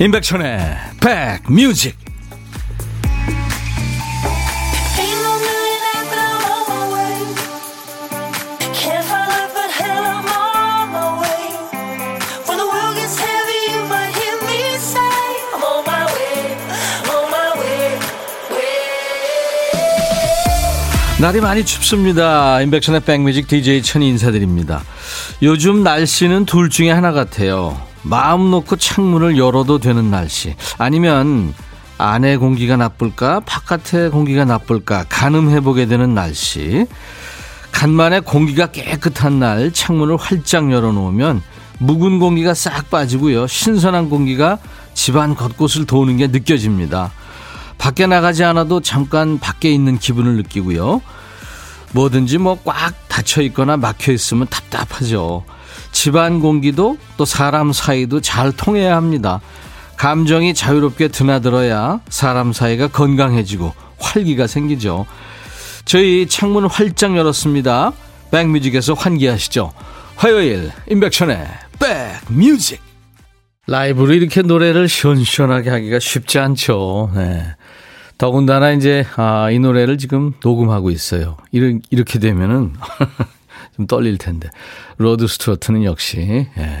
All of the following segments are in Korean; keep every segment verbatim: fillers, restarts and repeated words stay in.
임백천의 백뮤직. 날이 많이 춥습니다. 임백천의 백뮤직 디제이 천이 인사드립니다. 요즘 날씨는 둘 중에 하나 같아요. 마음 놓고 창문을 열어도 되는 날씨, 아니면 안에 공기가 나쁠까 바깥에 공기가 나쁠까 가늠해보게 되는 날씨. 간만에 공기가 깨끗한 날 창문을 활짝 열어놓으면 묵은 공기가 싹 빠지고요, 신선한 공기가 집안 곳곳을 도는 게 느껴집니다. 밖에 나가지 않아도 잠깐 밖에 있는 기분을 느끼고요. 뭐든지 뭐 꽉 닫혀 있거나 막혀 있으면 답답하죠. 집안 공기도 또 사람 사이도 잘 통해야 합니다. 감정이 자유롭게 드나들어야 사람 사이가 건강해지고 활기가 생기죠. 저희 창문 활짝 열었습니다. 백뮤직에서 환기하시죠. 화요일 임백천의 백뮤직. 라이브로 이렇게 노래를 시원시원하게 하기가 쉽지 않죠. 네. 더군다나 이제 아, 이 노래를 지금 녹음하고 있어요. 이런, 이렇게 되면은 좀 떨릴 텐데. 로드 스튜어트는 역시 예,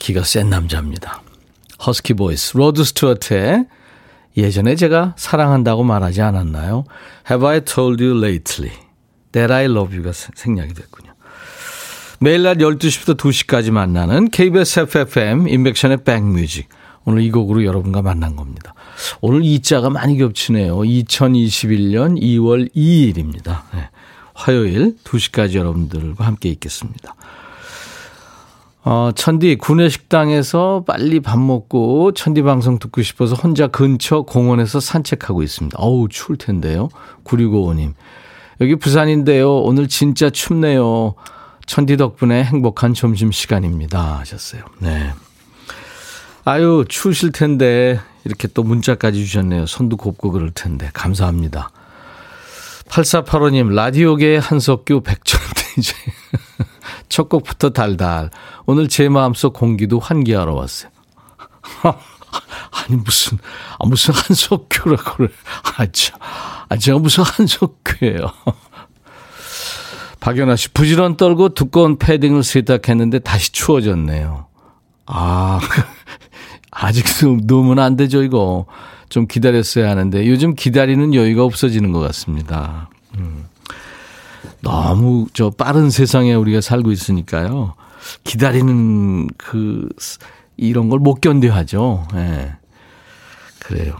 기가 센 남자입니다. 허스키 보이스 로드 스튜어트의 예전에 제가 사랑한다고 말하지 않았나요? Have I told you lately that I love you가 생략이 됐군요. 매일 낮 열두 시부터 두 시까지 만나는 케이비에스 에프에프엠 인백션의 백뮤직. 오늘 이 곡으로 여러분과 만난 겁니다. 오늘 이자가 많이 겹치네요. 이천이십일 년 이월 이 일입니다. 네. 화요일 두 시까지 여러분들과 함께 있겠습니다. 어, 천디 구내식당에서 빨리 밥 먹고 천디 방송 듣고 싶어서 혼자 근처 공원에서 산책하고 있습니다. 어우 추울 텐데요. 구육오오 님. 여기 부산인데요. 오늘 진짜 춥네요. 천디 덕분에 행복한 점심시간입니다 하셨어요. 네. 아유 추우실 텐데 이렇게 또 문자까지 주셨네요. 손도 곱고 그럴 텐데 감사합니다. 팔사팔오 님 라디오계의 한석규 백천 디제이. 첫 곡부터 달달. 오늘 제 마음속 공기도 환기하러 왔어요. 아니 무슨 아, 무슨 한석규라고 그래. 아, 참. 아 제가 무슨 한석규예요. 박연아 씨 부지런 떨고 두꺼운 패딩을 세탁했는데 다시 추워졌네요. 아 아직도 놓으면 안 되죠 이거. 좀 기다렸어야 하는데 요즘 기다리는 여유가 없어지는 것 같습니다. 음. 너무 저 빠른 세상에 우리가 살고 있으니까요. 기다리는 그 이런 걸 못 견뎌하죠. 예. 그래요.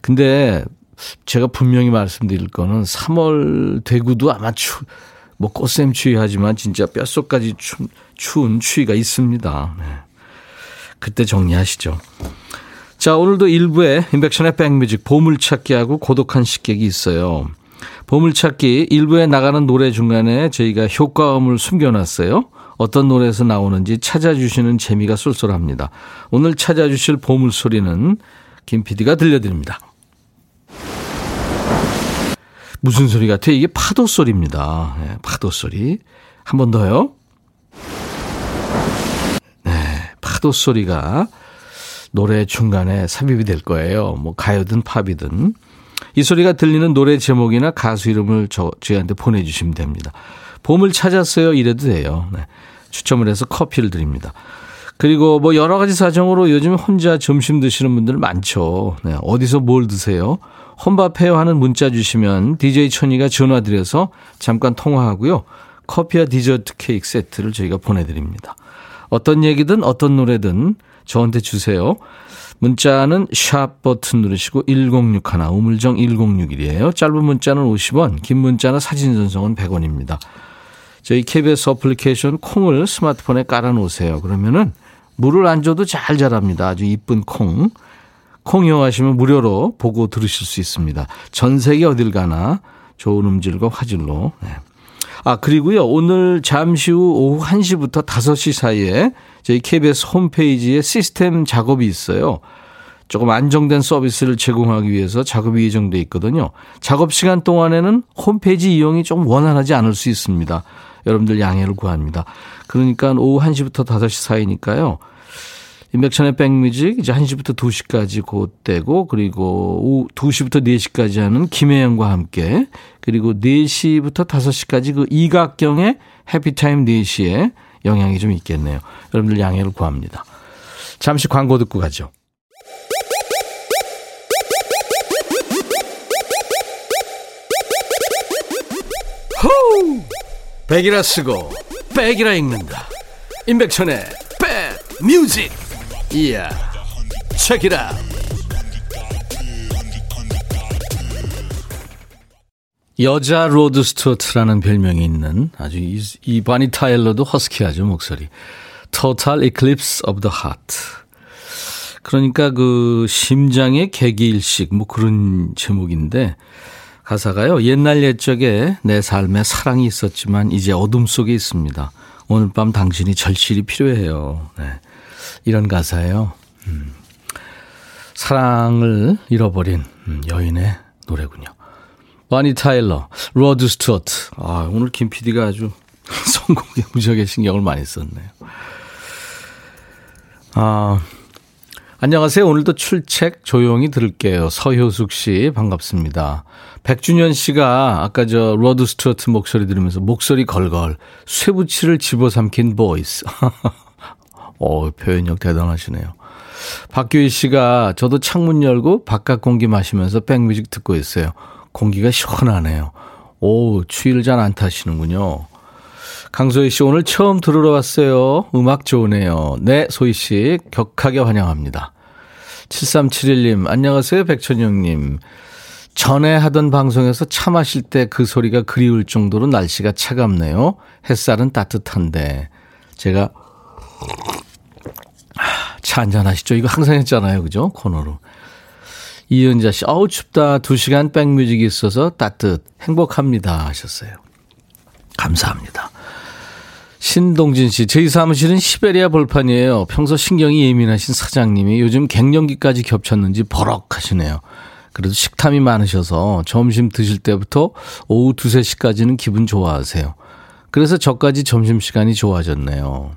근데 제가 분명히 말씀드릴 거는 삼월 대구도 아마 추, 뭐 꽃샘 추위하지만 진짜 뼛속까지 추, 추운 추위가 있습니다. 예. 그때 정리하시죠. 자, 오늘도 일부에 인백션의 백뮤직 보물찾기하고 고독한 식객이 있어요. 보물찾기 일부에 나가는 노래 중간에 저희가 효과음을 숨겨놨어요. 어떤 노래에서 나오는지 찾아주시는 재미가 쏠쏠합니다. 오늘 찾아주실 보물소리는 김 피디가 들려드립니다. 무슨 소리 같아요? 이게 파도 소리입니다. 네, 파도 소리. 한 번 더요. 네, 파도 소리가 노래 중간에 삽입이 될 거예요. 뭐 가요든 팝이든. 이 소리가 들리는 노래 제목이나 가수 이름을 저, 저희한테 보내주시면 됩니다. 보물 찾았어요 이래도 돼요. 네. 추첨을 해서 커피를 드립니다. 그리고 뭐 여러 가지 사정으로 요즘 혼자 점심 드시는 분들 많죠. 네. 어디서 뭘 드세요? 혼밥해요 하는 문자 주시면 디제이 천이가 전화드려서 잠깐 통화하고요. 커피와 디저트 케이크 세트를 저희가 보내드립니다. 어떤 얘기든 어떤 노래든 저한테 주세요. 문자는 샵 버튼 누르시고 일공육일 우물정 일공육일이에요. 짧은 문자는 오십 원, 긴 문자나 사진 전송은 백 원입니다. 저희 케이비에스 어플리케이션 콩을 스마트폰에 깔아놓으세요. 그러면은 물을 안 줘도 잘 자랍니다. 아주 이쁜 콩. 콩 이용하시면 무료로 보고 들으실 수 있습니다. 전 세계 어딜 가나 좋은 음질과 화질로. 네. 아, 그리고요, 오늘 잠시 후 오후 한 시부터 다섯 시 사이에 저희 케이비에스 홈페이지에 시스템 작업이 있어요. 조금 안정된 서비스를 제공하기 위해서 작업이 예정돼 있거든요. 작업 시간 동안에는 홈페이지 이용이 좀 원활하지 않을 수 있습니다. 여러분들 양해를 구합니다. 그러니까 오후 한 시부터 다섯 시 사이니까요. 임백천의 백뮤직 이제 한 시부터 두 시까지 그때고, 그리고 오후 두 시부터 네 시까지 하는 김혜영과 함께, 그리고 네 시부터 다섯 시까지 그 이각경의 해피타임 네 시에 영향이 좀 있겠네요. 여러분들 양해를 구합니다. 잠시 광고 듣고 가죠. 호우! 백이라 쓰고 백이라 읽는다. 임백천의 백뮤직. 이야, 책이라. 여자 로드 스튜어트라는 별명이 있는 아주 이, 이 보니 타일러도 허스키하죠, 목소리. Total Eclipse of the Heart. 그러니까 그 심장의 개기일식, 뭐 그런 제목인데, 가사가요, 옛날 옛적에 내 삶에 사랑이 있었지만 이제 어둠 속에 있습니다. 오늘 밤 당신이 절실히 필요해요. 네, 이런 가사예요. 음, 사랑을 잃어버린 여인의 노래군요. 보니 타일러, 로드 스튜어트. 아, 오늘 김 피디가 아주 성공에 무지하게 신경을 많이 썼네요. 아, 안녕하세요. 오늘도 출첵 조용히 들을게요. 서효숙 씨 반갑습니다. 백준현 씨가 아까 저 로드 스튜어트 목소리 들으면서 목소리 걸걸 쇠붙이를 집어삼킨 보이스. 어, 표현력 대단하시네요. 박규희 씨가 저도 창문 열고 바깥 공기 마시면서 백뮤직 듣고 있어요. 공기가 시원하네요. 오, 추위를 잘 안 타시는군요. 강소희 씨, 오늘 처음 들으러 왔어요. 음악 좋으네요. 네, 소희 씨 격하게 환영합니다. 칠삼칠일 님, 안녕하세요, 백천영님. 전에 하던 방송에서 차 마실 때 그 소리가 그리울 정도로 날씨가 차갑네요. 햇살은 따뜻한데. 제가 차 한잔 하시죠. 이거 항상 했잖아요, 그죠? 코너로. 이은자 씨, 어우 춥다. 두 시간 백뮤직이 있어서 따뜻 행복합니다 하셨어요. 감사합니다. 신동진 씨, 저희 사무실은 시베리아 벌판이에요. 평소 신경이 예민하신 사장님이 요즘 갱년기까지 겹쳤는지 버럭하시네요. 그래도 식탐이 많으셔서 점심 드실 때부터 오후 두세 시까지는 기분 좋아하세요. 그래서 저까지 점심시간이 좋아졌네요.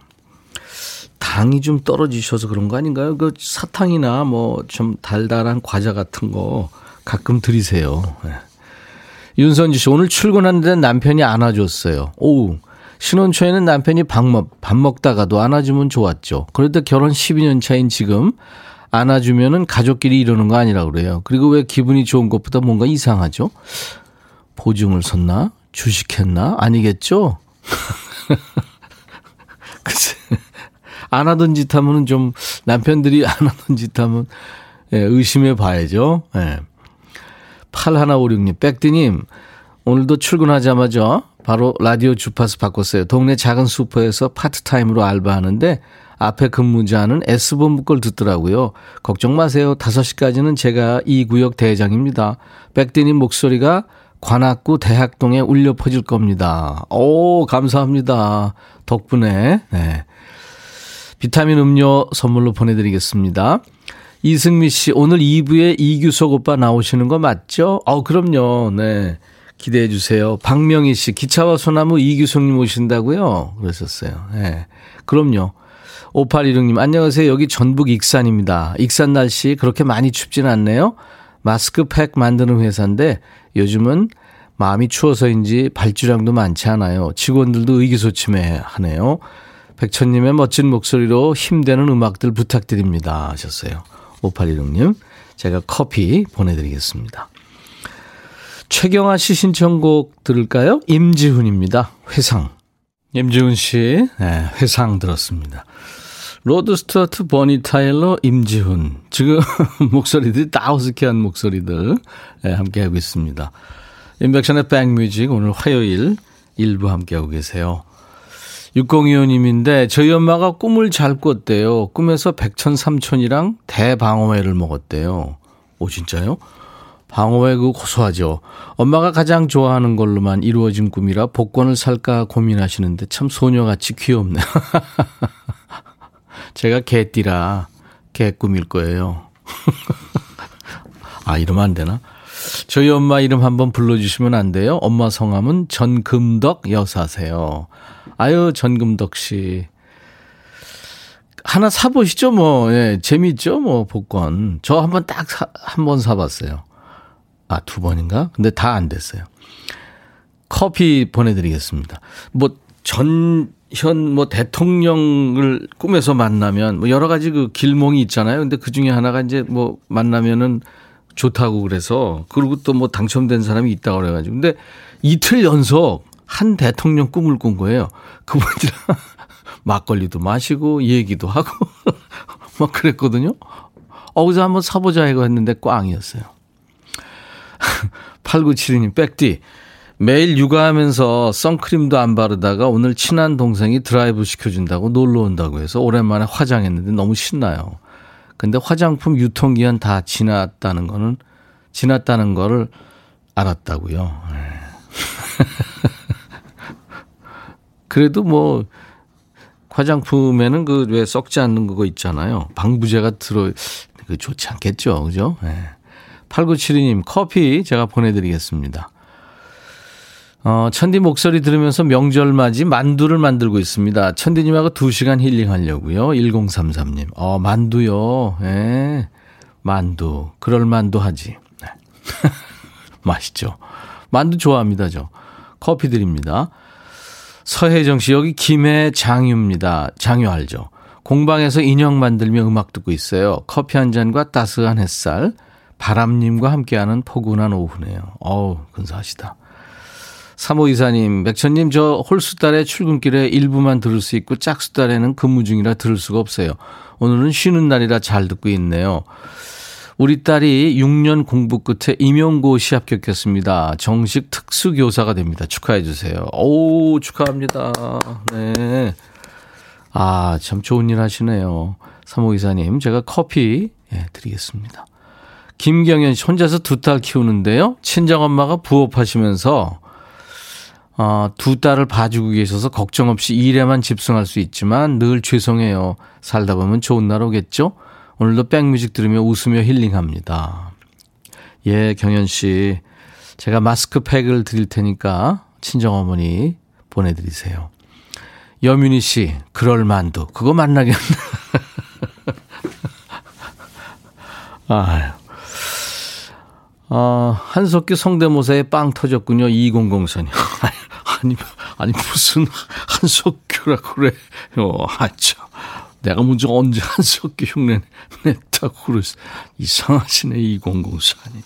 당이 좀 떨어지셔서 그런 거 아닌가요? 그 사탕이나 뭐 좀 달달한 과자 같은 거 가끔 드리세요. 네. 윤선주 씨, 오늘 출근하는데 남편이 안아줬어요. 오우, 신혼 초에는 남편이 밥, 먹, 밥 먹다가도 안아주면 좋았죠. 그런데 결혼 십이 년 차인 지금 안아주면은 가족끼리 이러는 거 아니라고 그래요. 그리고 왜 기분이 좋은 것보다 뭔가 이상하죠? 보증을 섰나? 주식했나? 아니겠죠? 글쎄. 안 하던 짓 하면은 좀, 남편들이 안 하던 짓 하면, 예, 의심해 봐야죠. 예. 팔천백오십육 님, 백디님, 오늘도 출근하자마자 바로 라디오 주파수 바꿨어요. 동네 작은 슈퍼에서 파트타임으로 알바하는데 앞에 근무자는 S본부 걸 듣더라고요. 걱정 마세요. 다섯 시까지는 제가 이 구역 대장입니다. 백디님 목소리가 관악구 대학동에 울려 퍼질 겁니다. 오, 감사합니다. 덕분에, 네. 비타민 음료 선물로 보내드리겠습니다. 이승미 씨, 오늘 이 부에 이규석 오빠 나오시는 거 맞죠? 어, 그럼요. 네, 기대해 주세요. 박명희 씨, 기차와 소나무 이규석님 오신다고요? 그랬었어요. 네, 그럼요. 오팔일육 님, 안녕하세요. 여기 전북 익산입니다. 익산 날씨 그렇게 많이 춥진 않네요. 마스크팩 만드는 회사인데 요즘은 마음이 추워서인지 발주량도 많지 않아요. 직원들도 의기소침해하네요. 백천님의 멋진 목소리로 힘되는 음악들 부탁드립니다 하셨어요. 오팔일육 님, 제가 커피 보내드리겠습니다. 최경아 씨 신청곡 들을까요? 임지훈입니다. 회상. 임지훈 씨, 네, 회상 들었습니다. 로드 스튜어트, 보니 타일러, 임지훈. 지금 목소리들이 다 어색한 목소리들, 네, 함께하고 있습니다. 임백천의 백뮤직, 오늘 화요일 일부 함께하고 계세요. 육공이오 님인데 저희 엄마가 꿈을 잘 꿨대요. 꿈에서 백천삼촌이랑 대방어회를 먹었대요. 오, 진짜요? 방어회 그거 고소하죠. 엄마가 가장 좋아하는 걸로만 이루어진 꿈이라 복권을 살까 고민하시는데 참 소녀같이 귀엽네요. 제가 개띠라 개꿈일 거예요. 아, 이러면 안 되나? 저희 엄마 이름 한번 불러주시면 안 돼요? 엄마 성함은 전금덕 여사세요. 아유, 전금덕 씨. 하나 사보시죠, 뭐. 예, 재밌죠, 뭐, 복권. 저 한 번 딱 사, 한 번 사봤어요. 아, 두 번인가? 근데 다 안 됐어요. 커피 보내드리겠습니다. 뭐, 전, 현, 뭐, 대통령을 꿈에서 만나면, 뭐, 여러 가지 그 길몽이 있잖아요. 근데 그 중에 하나가 이제 뭐, 만나면은 좋다고 그래서, 그리고 또 뭐, 당첨된 사람이 있다고 그래가지고. 근데 이틀 연속 한 대통령 꿈을 꾼 거예요. 그분이랑. 막걸리도 마시고 얘기도 하고 막 그랬거든요. 어디서 한번 사보자 이거 했는데 꽝이었어요. 팔구칠이 님 백디 매일 육아하면서 선크림도 안 바르다가 오늘 친한 동생이 드라이브 시켜준다고 놀러 온다고 해서 오랜만에 화장했는데 너무 신나요. 근데 화장품 유통기한 다 지났다는 거는 지났다는 거를 알았다고요. 그래도 뭐 화장품에는 그 왜 썩지 않는 그거 있잖아요. 방부제가 들어, 그 좋지 않겠죠. 그죠? 네. 팔구칠이 님, 커피 제가 보내드리겠습니다. 어, 천디 목소리 들으면서 명절 맞이 만두를 만들고 있습니다. 천디님하고 두 시간 힐링하려고요. 일공삼삼 님, 어, 만두요. 네. 만두. 그럴만도 하지. 네. 맛있죠. 만두 좋아합니다, 저. 커피 드립니다. 서혜정 씨, 여기 김해 장유입니다. 장유 알죠? 공방에서 인형 만들며 음악 듣고 있어요. 커피 한 잔과 따스한 햇살, 바람님과 함께하는 포근한 오후네요. 어우, 근사하시다. 삼호이사님, 백천님, 저 홀수달에 출근길에 일부만 들을 수 있고 짝수달에는 근무 중이라 들을 수가 없어요. 오늘은 쉬는 날이라 잘 듣고 있네요. 우리 딸이 육 년 공부 끝에 임용고시 합격했습니다. 정식 특수교사가 됩니다. 축하해 주세요. 오, 축하합니다. 네. 아, 참 좋은 일 하시네요. 삼호이사님, 제가 커피 예, 드리겠습니다. 김경현 씨, 혼자서 두 딸 키우는데요. 친정엄마가 부업하시면서 어, 두 딸을 봐주고 계셔서 걱정 없이 일에만 집중할 수 있지만 늘 죄송해요. 살다 보면 좋은 날 오겠죠? 오늘도 백뮤직 들으며 웃으며 힐링합니다. 예, 경현 씨. 제가 마스크팩을 드릴 테니까 친정어머니 보내드리세요. 여민희 씨, 그럴만도. 그거 만나겠나? 아유. 어, 한석규 성대모사에 빵 터졌군요. 이공공사 님. 아니, 아니, 무슨 한석규라고 그래요. 아, 참. 내가 먼저 언제 한석규 흉내 냈다고 그랬어. 이상하시네, 이공공사 님.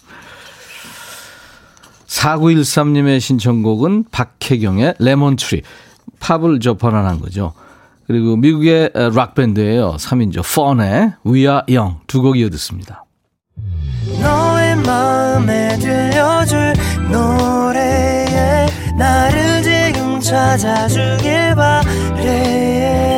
사구일삼 님의 신청곡은 박혜경의 레몬트리. 팝을 저 번안한 거죠. 그리고 미국의 락밴드예요. 삼인조 펀의 We Are Young 두 곡 이어 듣습니다. 너의 마음에 들려줄 노래에 나를 지금 찾아주길 바래.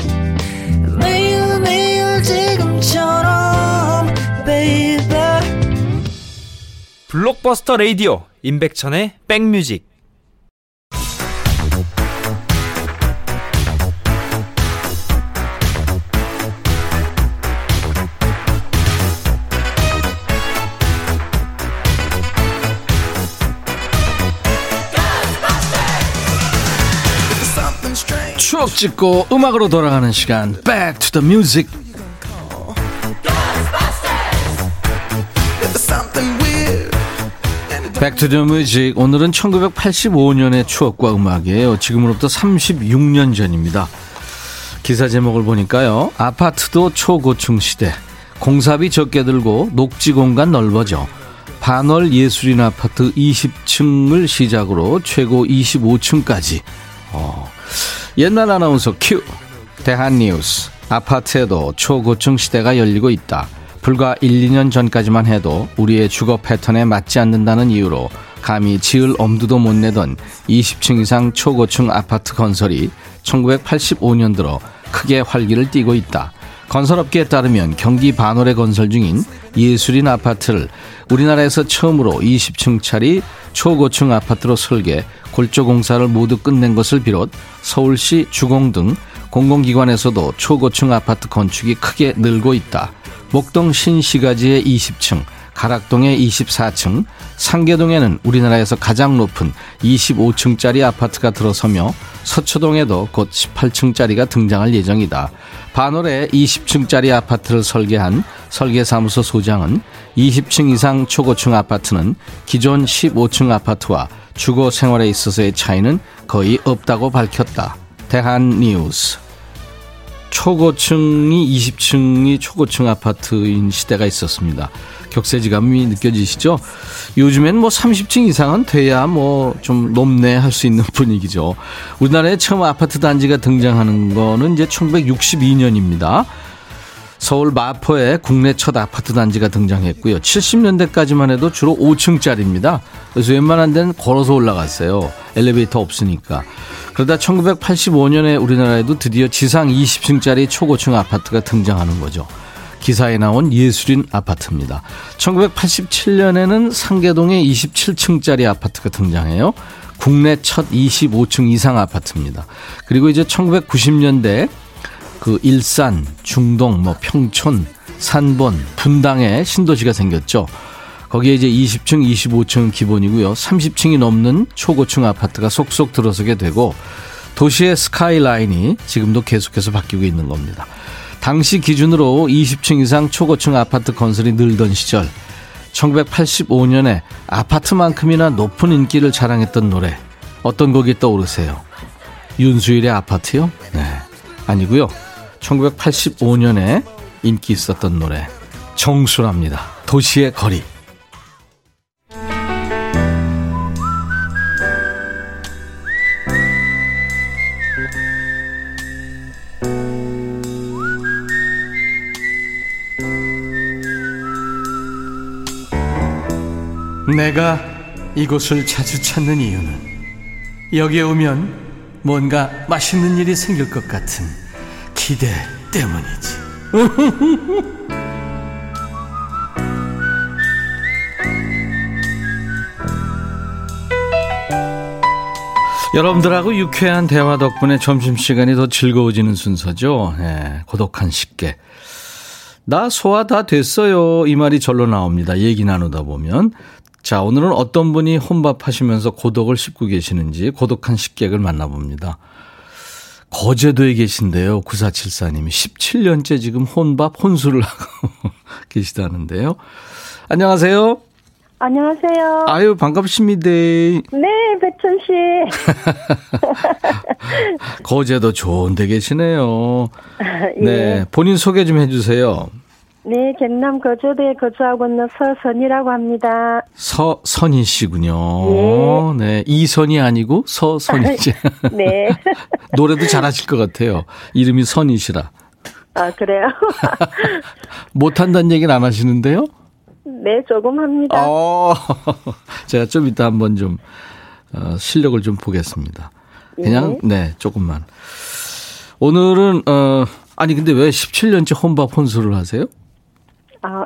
매우 매우 지금처럼 baby 블록버스터 라디오 임백천의 백뮤직 추억 찍고 음악으로 돌아가는 시간 Back to the Music 백투더뮤직 오늘은 천구백팔십오 년의 추억과 음악이에요. 지금으로부터 삼십육 년 전입니다. 기사 제목을 보니까요. 아파트도 초고층 시대. 공사비 적게 들고 녹지 공간 넓어져. 반월 예술인 아파트 이십 층을 시작으로 최고 이십오 층까지. 어. 옛날 아나운서 큐. 대한뉴스. 아파트에도 초고층 시대가 열리고 있다. 불과 일, 이 년 전까지만 해도 우리의 주거 패턴에 맞지 않는다는 이유로 감히 지을 엄두도 못 내던 이십 층 이상 초고층 아파트 건설이 천구백팔십오 년 들어 크게 활기를 띠고 있다. 건설업계에 따르면 경기 반월에 건설 중인 예술인 아파트를 우리나라에서 처음으로 이십 층 짜리 초고층 아파트로 설계, 골조 공사를 모두 끝낸 것을 비롯 서울시, 주공 등 공공기관에서도 초고층 아파트 건축이 크게 늘고 있다. 목동 신시가지의 이십 층, 가락동의 이십사 층, 상계동에는 우리나라에서 가장 높은 이십오 층짜리 아파트가 들어서며 서초동에도 곧 십팔 층짜리가 등장할 예정이다. 반월에 이십 층짜리 아파트를 설계한 설계사무소 소장은 이십 층 이상 초고층 아파트는 기존 십오 층 아파트와 주거 생활에 있어서의 차이는 거의 없다고 밝혔다. 대한뉴스. 초고층이 이십 층이 초고층 아파트인 시대가 있었습니다. 격세지감이 느껴지시죠? 요즘엔 뭐 삼십 층 이상은 돼야 뭐 좀 높네 할 수 있는 분위기죠. 우리나라에 처음 아파트 단지가 등장하는 거는 이제 천구백육십이 년입니다. 서울 마포에 국내 첫 아파트 단지가 등장했고요. 칠십 년대까지만 해도 주로 오 층짜리입니다. 그래서 웬만한 데는 걸어서 올라갔어요. 엘리베이터 없으니까. 그러다 천구백팔십오 년에 우리나라에도 드디어 지상 이십 층짜리 초고층 아파트가 등장하는 거죠. 기사에 나온 예술인 아파트입니다. 천구백팔십칠 년에는 상계동에 이십칠 층짜리 아파트가 등장해요. 국내 첫 이십오 층 이상 아파트입니다. 그리고 이제 천구백구십 년대 그 일산, 중동, 뭐 평촌, 산본, 분당에 신도시가 생겼죠. 거기에 이제 이십 층, 이십오 층 기본이고요. 삼십 층이 넘는 초고층 아파트가 속속 들어서게 되고 도시의 스카이라인이 지금도 계속해서 바뀌고 있는 겁니다. 당시 기준으로 이십 층 이상 초고층 아파트 건설이 늘던 시절, 천구백팔십오 년에 아파트만큼이나 높은 인기를 자랑했던 노래, 어떤 곡이 떠오르세요? 윤수일의 아파트요? 네, 아니고요. 천구백팔십오 년에 인기 있었던 노래, 정수라입니다. 도시의 거리. 내가 이곳을 자주 찾는 이유는 여기에 오면 뭔가 맛있는 일이 생길 것 같은 기대 때문이지. 여러분들하고 유쾌한 대화 덕분에 점심시간이 더 즐거워지는 순서죠. 네, 고독한 식객. 나 소화 다 됐어요. 이 말이 절로 나옵니다. 얘기 나누다 보면. 자, 오늘은 어떤 분이 혼밥하시면서 고독을 씹고 계시는지 고독한 식객을 만나봅니다. 거제도에 계신데요. 구사칠사 님이 십칠 년째 지금 혼밥 혼술을 하고 계시다는데요. 안녕하세요. 안녕하세요. 아유, 반갑습니다. 네, 백천 씨. 거제도 좋은 데 계시네요. 예. 네, 본인 소개 좀 해주세요. 네, 경남 거제도에 거주하고 있는 서선이라고 합니다. 서선희 씨군요. 네, 네, 이선이 아니고 서선희 씨. 네. 노래도 잘하실 것 같아요. 이름이 선희 씨라. 아, 그래요? 못한다는 얘기는 안 하시는데요? 네, 조금 합니다. 어, 제가 좀 이따 한번 좀 어, 실력을 좀 보겠습니다. 그냥 예. 네, 조금만. 오늘은 어, 아니 근데 왜 십칠 년째 혼밥 혼술을 하세요? 아,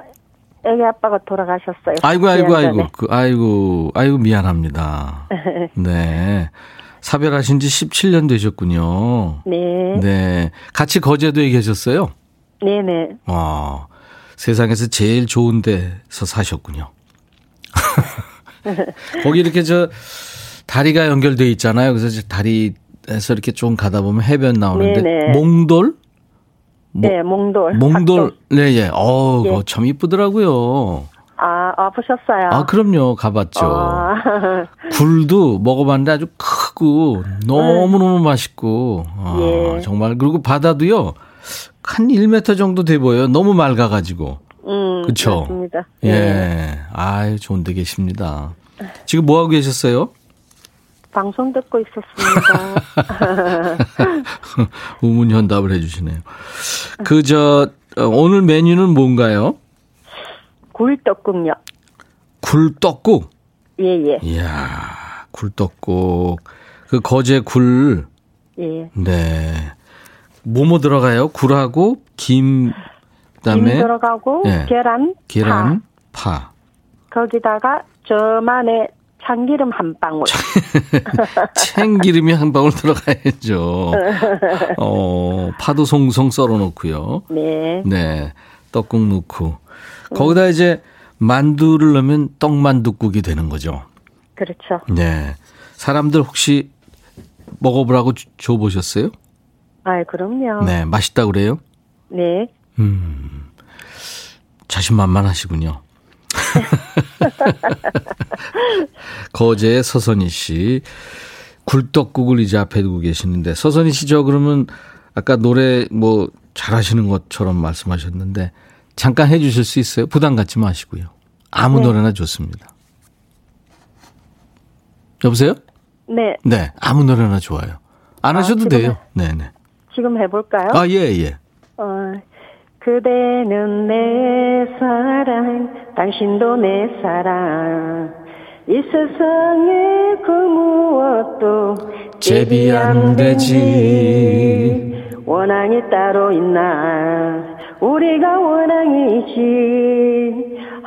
애기 아빠가 돌아가셨어요. 아이고, 아이고, 아이고, 그, 아이고, 아이고, 미안합니다. 네. 사별하신 지 십칠 년 되셨군요. 네. 네. 같이 거제도에 계셨어요? 네네. 와, 세상에서 제일 좋은 데서 사셨군요. 거기 이렇게 저, 다리가 연결되어 있잖아요. 그래서 다리에서 이렇게 좀 가다 보면 해변 나오는데. 네네. 몽돌? 모, 네, 몽돌. 몽돌, 네, 예. 어, 예. 참 이쁘더라고요. 아, 아프셨어요? 아, 그럼요. 가봤죠. 아. 굴도 먹어봤는데 아주 크고 너무너무 맛있고. 아, 예. 정말. 그리고 바다도요. 한 일 미터 정도 돼 보여요. 너무 맑아가지고. 음, 그쵸? 그렇습니다. 예. 예. 아유, 좋은 데 계십니다. 지금 뭐 하고 계셨어요? 방송 듣고 있었습니다. 우문현답을 해주시네요. 그, 저, 오늘 메뉴는 뭔가요? 굴떡국요. 굴떡국? 예, 예. 이야, 굴떡국. 그 거제 굴. 예. 네. 뭐뭐 들어가요? 굴하고, 김, 그 다음에. 김 들어가고, 네. 계란. 계란, 파. 파. 거기다가 저만의 참기름 한 방울. 참기름이 한 방울 들어가야죠. 어, 파도 송송 썰어 놓고요. 네. 네. 떡국 넣고. 거기다 이제 만두를 넣으면 떡만두국이 되는 거죠. 그렇죠. 네. 사람들 혹시 먹어보라고 줘 보셨어요? 아, 그럼요. 네, 맛있다 그래요? 네. 음. 자신만만하시군요. 거제의 서선희 씨. 굴떡국을 이제 앞에 두고 계시는데, 서선희 씨 저 그러면 아까 노래 뭐 잘하시는 것처럼 말씀하셨는데 잠깐 해 주실 수 있어요? 부담 갖지 마시고요. 아무 네. 노래나 좋습니다. 여보세요? 네. 네, 아무 노래나 좋아요. 안 아, 하셔도 지금, 돼요. 네네. 지금 해볼까요? 아, 예, 예. 어, 그대는 내 사랑, 당신도 내 사랑. 이 세상에 그 무엇도 제비 안 되지. 원앙이 따로 있나? 우리가 원앙이지.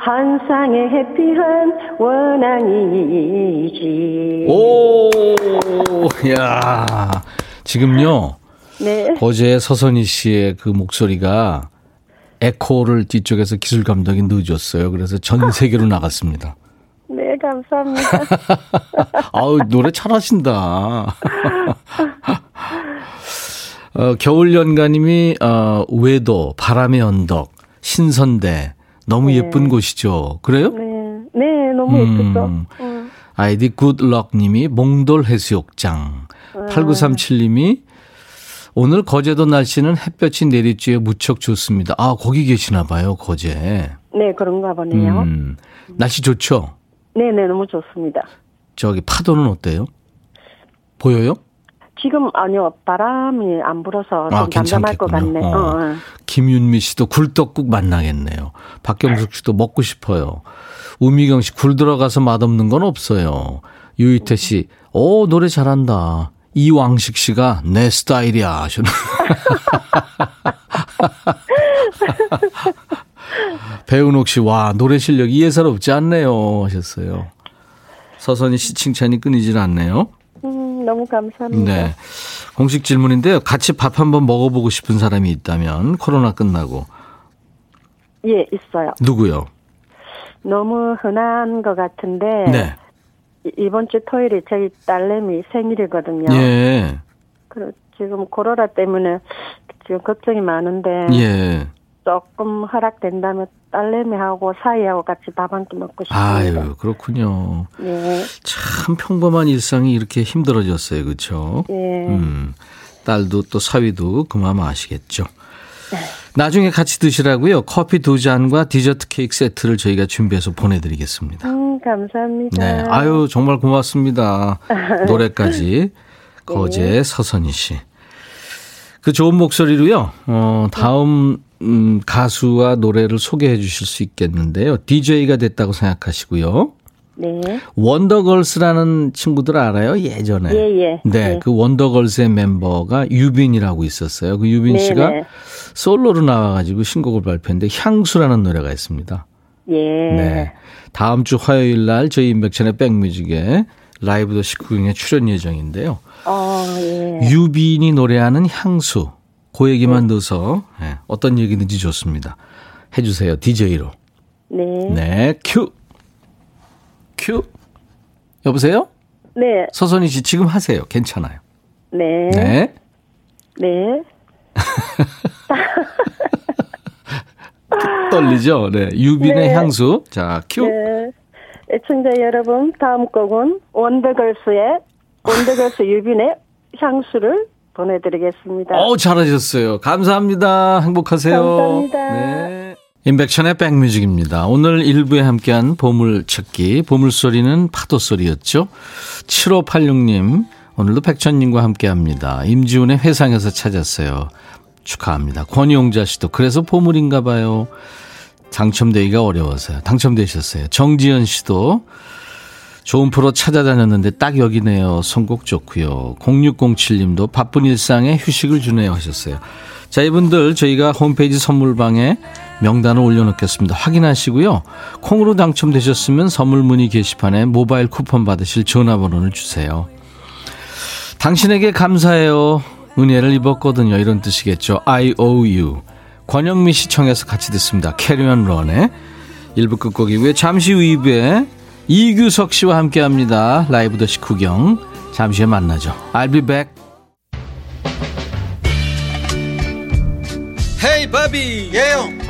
환상의 해피한 원앙이지. 오, 야, 지금요. 네. 어제 서선희 씨의 그 목소리가 에코를 뒤쪽에서 기술 감독이 넣어줬어요. 그래서 전 세계로 나갔습니다. 네, 감사합니다. 아우, 노래 잘하신다. 어, 겨울연가님이 어, 외도, 바람의 언덕, 신선대 너무 네. 예쁜 곳이죠. 그래요? 네, 네 너무 예쁘죠. 음, 음. 아이디 굿럭님이 몽돌해수욕장, 음. 팔구삼칠님이 오늘 거제도 날씨는 햇볕이 내리쬐 무척 좋습니다. 아, 거기 계시나 봐요, 거제. 네, 그런가 보네요. 음, 날씨 좋죠? 네, 네, 너무 좋습니다. 저기 파도는 어때요? 보여요? 지금 아니요, 바람이 안 불어서 좀 잠잠할 것 같네. 어. 어. 김윤미 씨도 굴떡국 만나겠네요. 박경숙 씨도 먹고 싶어요. 우미경 씨, 굴 들어가서 맛없는 건 없어요. 유희태 씨, 오, 노래 잘한다. 이왕식 씨가 내 스타일이야 하셨네. 배은옥 씨, 와, 노래 실력 이해사롭지 않네요 하셨어요. 서선희 씨 칭찬이 끊이질 않네요. 음, 너무 감사합니다. 네, 공식 질문인데요. 같이 밥 한번 먹어보고 싶은 사람이 있다면 코로나 끝나고. 예, 있어요. 누구요? 너무 흔한 것 같은데. 네. 이번 주 토요일이 저희 딸내미 생일이거든요. 예. 그리고 지금 코로나 때문에 지금 걱정이 많은데. 예. 조금 허락된다면 딸내미하고 사이하고 같이 밥 한 끼 먹고 싶습니다. 아유, 그렇군요. 네. 참 평범한 일상이 이렇게 힘들어졌어요. 그렇죠? 예. 음, 딸도 또 사위도 그마마 아시겠죠. 네. 나중에 같이 드시라고요. 커피 두 잔과 디저트 케이크 세트를 저희가 준비해서 보내드리겠습니다. 음, 감사합니다. 네, 아유, 정말 고맙습니다. 노래까지. 네. 거제 서선희 씨. 그 좋은 목소리로요. 어, 다음 네. 음, 가수와 노래를 소개해 주실 수 있겠는데요. 디제이가 됐다고 생각하시고요. 네. 원더걸스라는 친구들 알아요? 예전에. 예, 예. 네, 네. 그 원더걸스의 멤버가 유빈이라고 있었어요. 그 유빈 네, 씨가 네. 솔로로 나와가지고 신곡을 발표했는데 향수라는 노래가 있습니다. 예. 네. 다음 주 화요일 날 저희 임백천의 백뮤직에 라이브 더 십구 강에 출연 예정인데요. 어, 예. 유빈이 노래하는 향수. 그 얘기만 네. 넣어서 네, 어떤 얘기든지 좋습니다. 해주세요. 디제이로. 네. 네. 큐. 큐. 여보세요? 네. 서선희 씨 지금 하세요. 괜찮아요. 네. 네. 네. 떨리죠? 네. 유빈의 네. 향수. 자, 큐. 네. 애청자 여러분, 다음 곡은 원더걸스의 원더걸스 유빈의 향수를 보내드리겠습니다. 어, 잘하셨어요. 감사합니다. 행복하세요. 감사합니다. 네. 임백천의 백뮤직입니다. 오늘 일 부에 함께한 보물찾기. 보물소리는 파도소리였죠. 칠오팔육님 오늘도 백천님과 함께합니다. 임지훈의 회상에서 찾았어요. 축하합니다. 권용자 씨도 그래서 보물인가 봐요. 당첨되기가 어려워서요. 당첨되셨어요. 정지현 씨도 좋은 프로 찾아다녔는데 딱 여기네요. 선곡 좋고요. 공육공칠님도 바쁜 일상에 휴식을 주네요 하셨어요. 자, 이분들 저희가 홈페이지 선물방에 명단을 올려놓겠습니다. 확인하시고요. 콩으로 당첨되셨으면 선물 문의 게시판에 모바일 쿠폰 받으실 전화번호를 주세요. 당신에게 감사해요. 은혜를 입었거든요. 이런 뜻이겠죠. I owe you. 권영미 씨 청해서 같이 듣습니다. Carry on Run의 일 부 끝곡 이후에 잠시 후 이 부에 이규석 씨와 함께합니다. 라이브 더시 구경. 잠시 후에 만나죠. I'll be back. Hey, 바비. 예영. Yeah.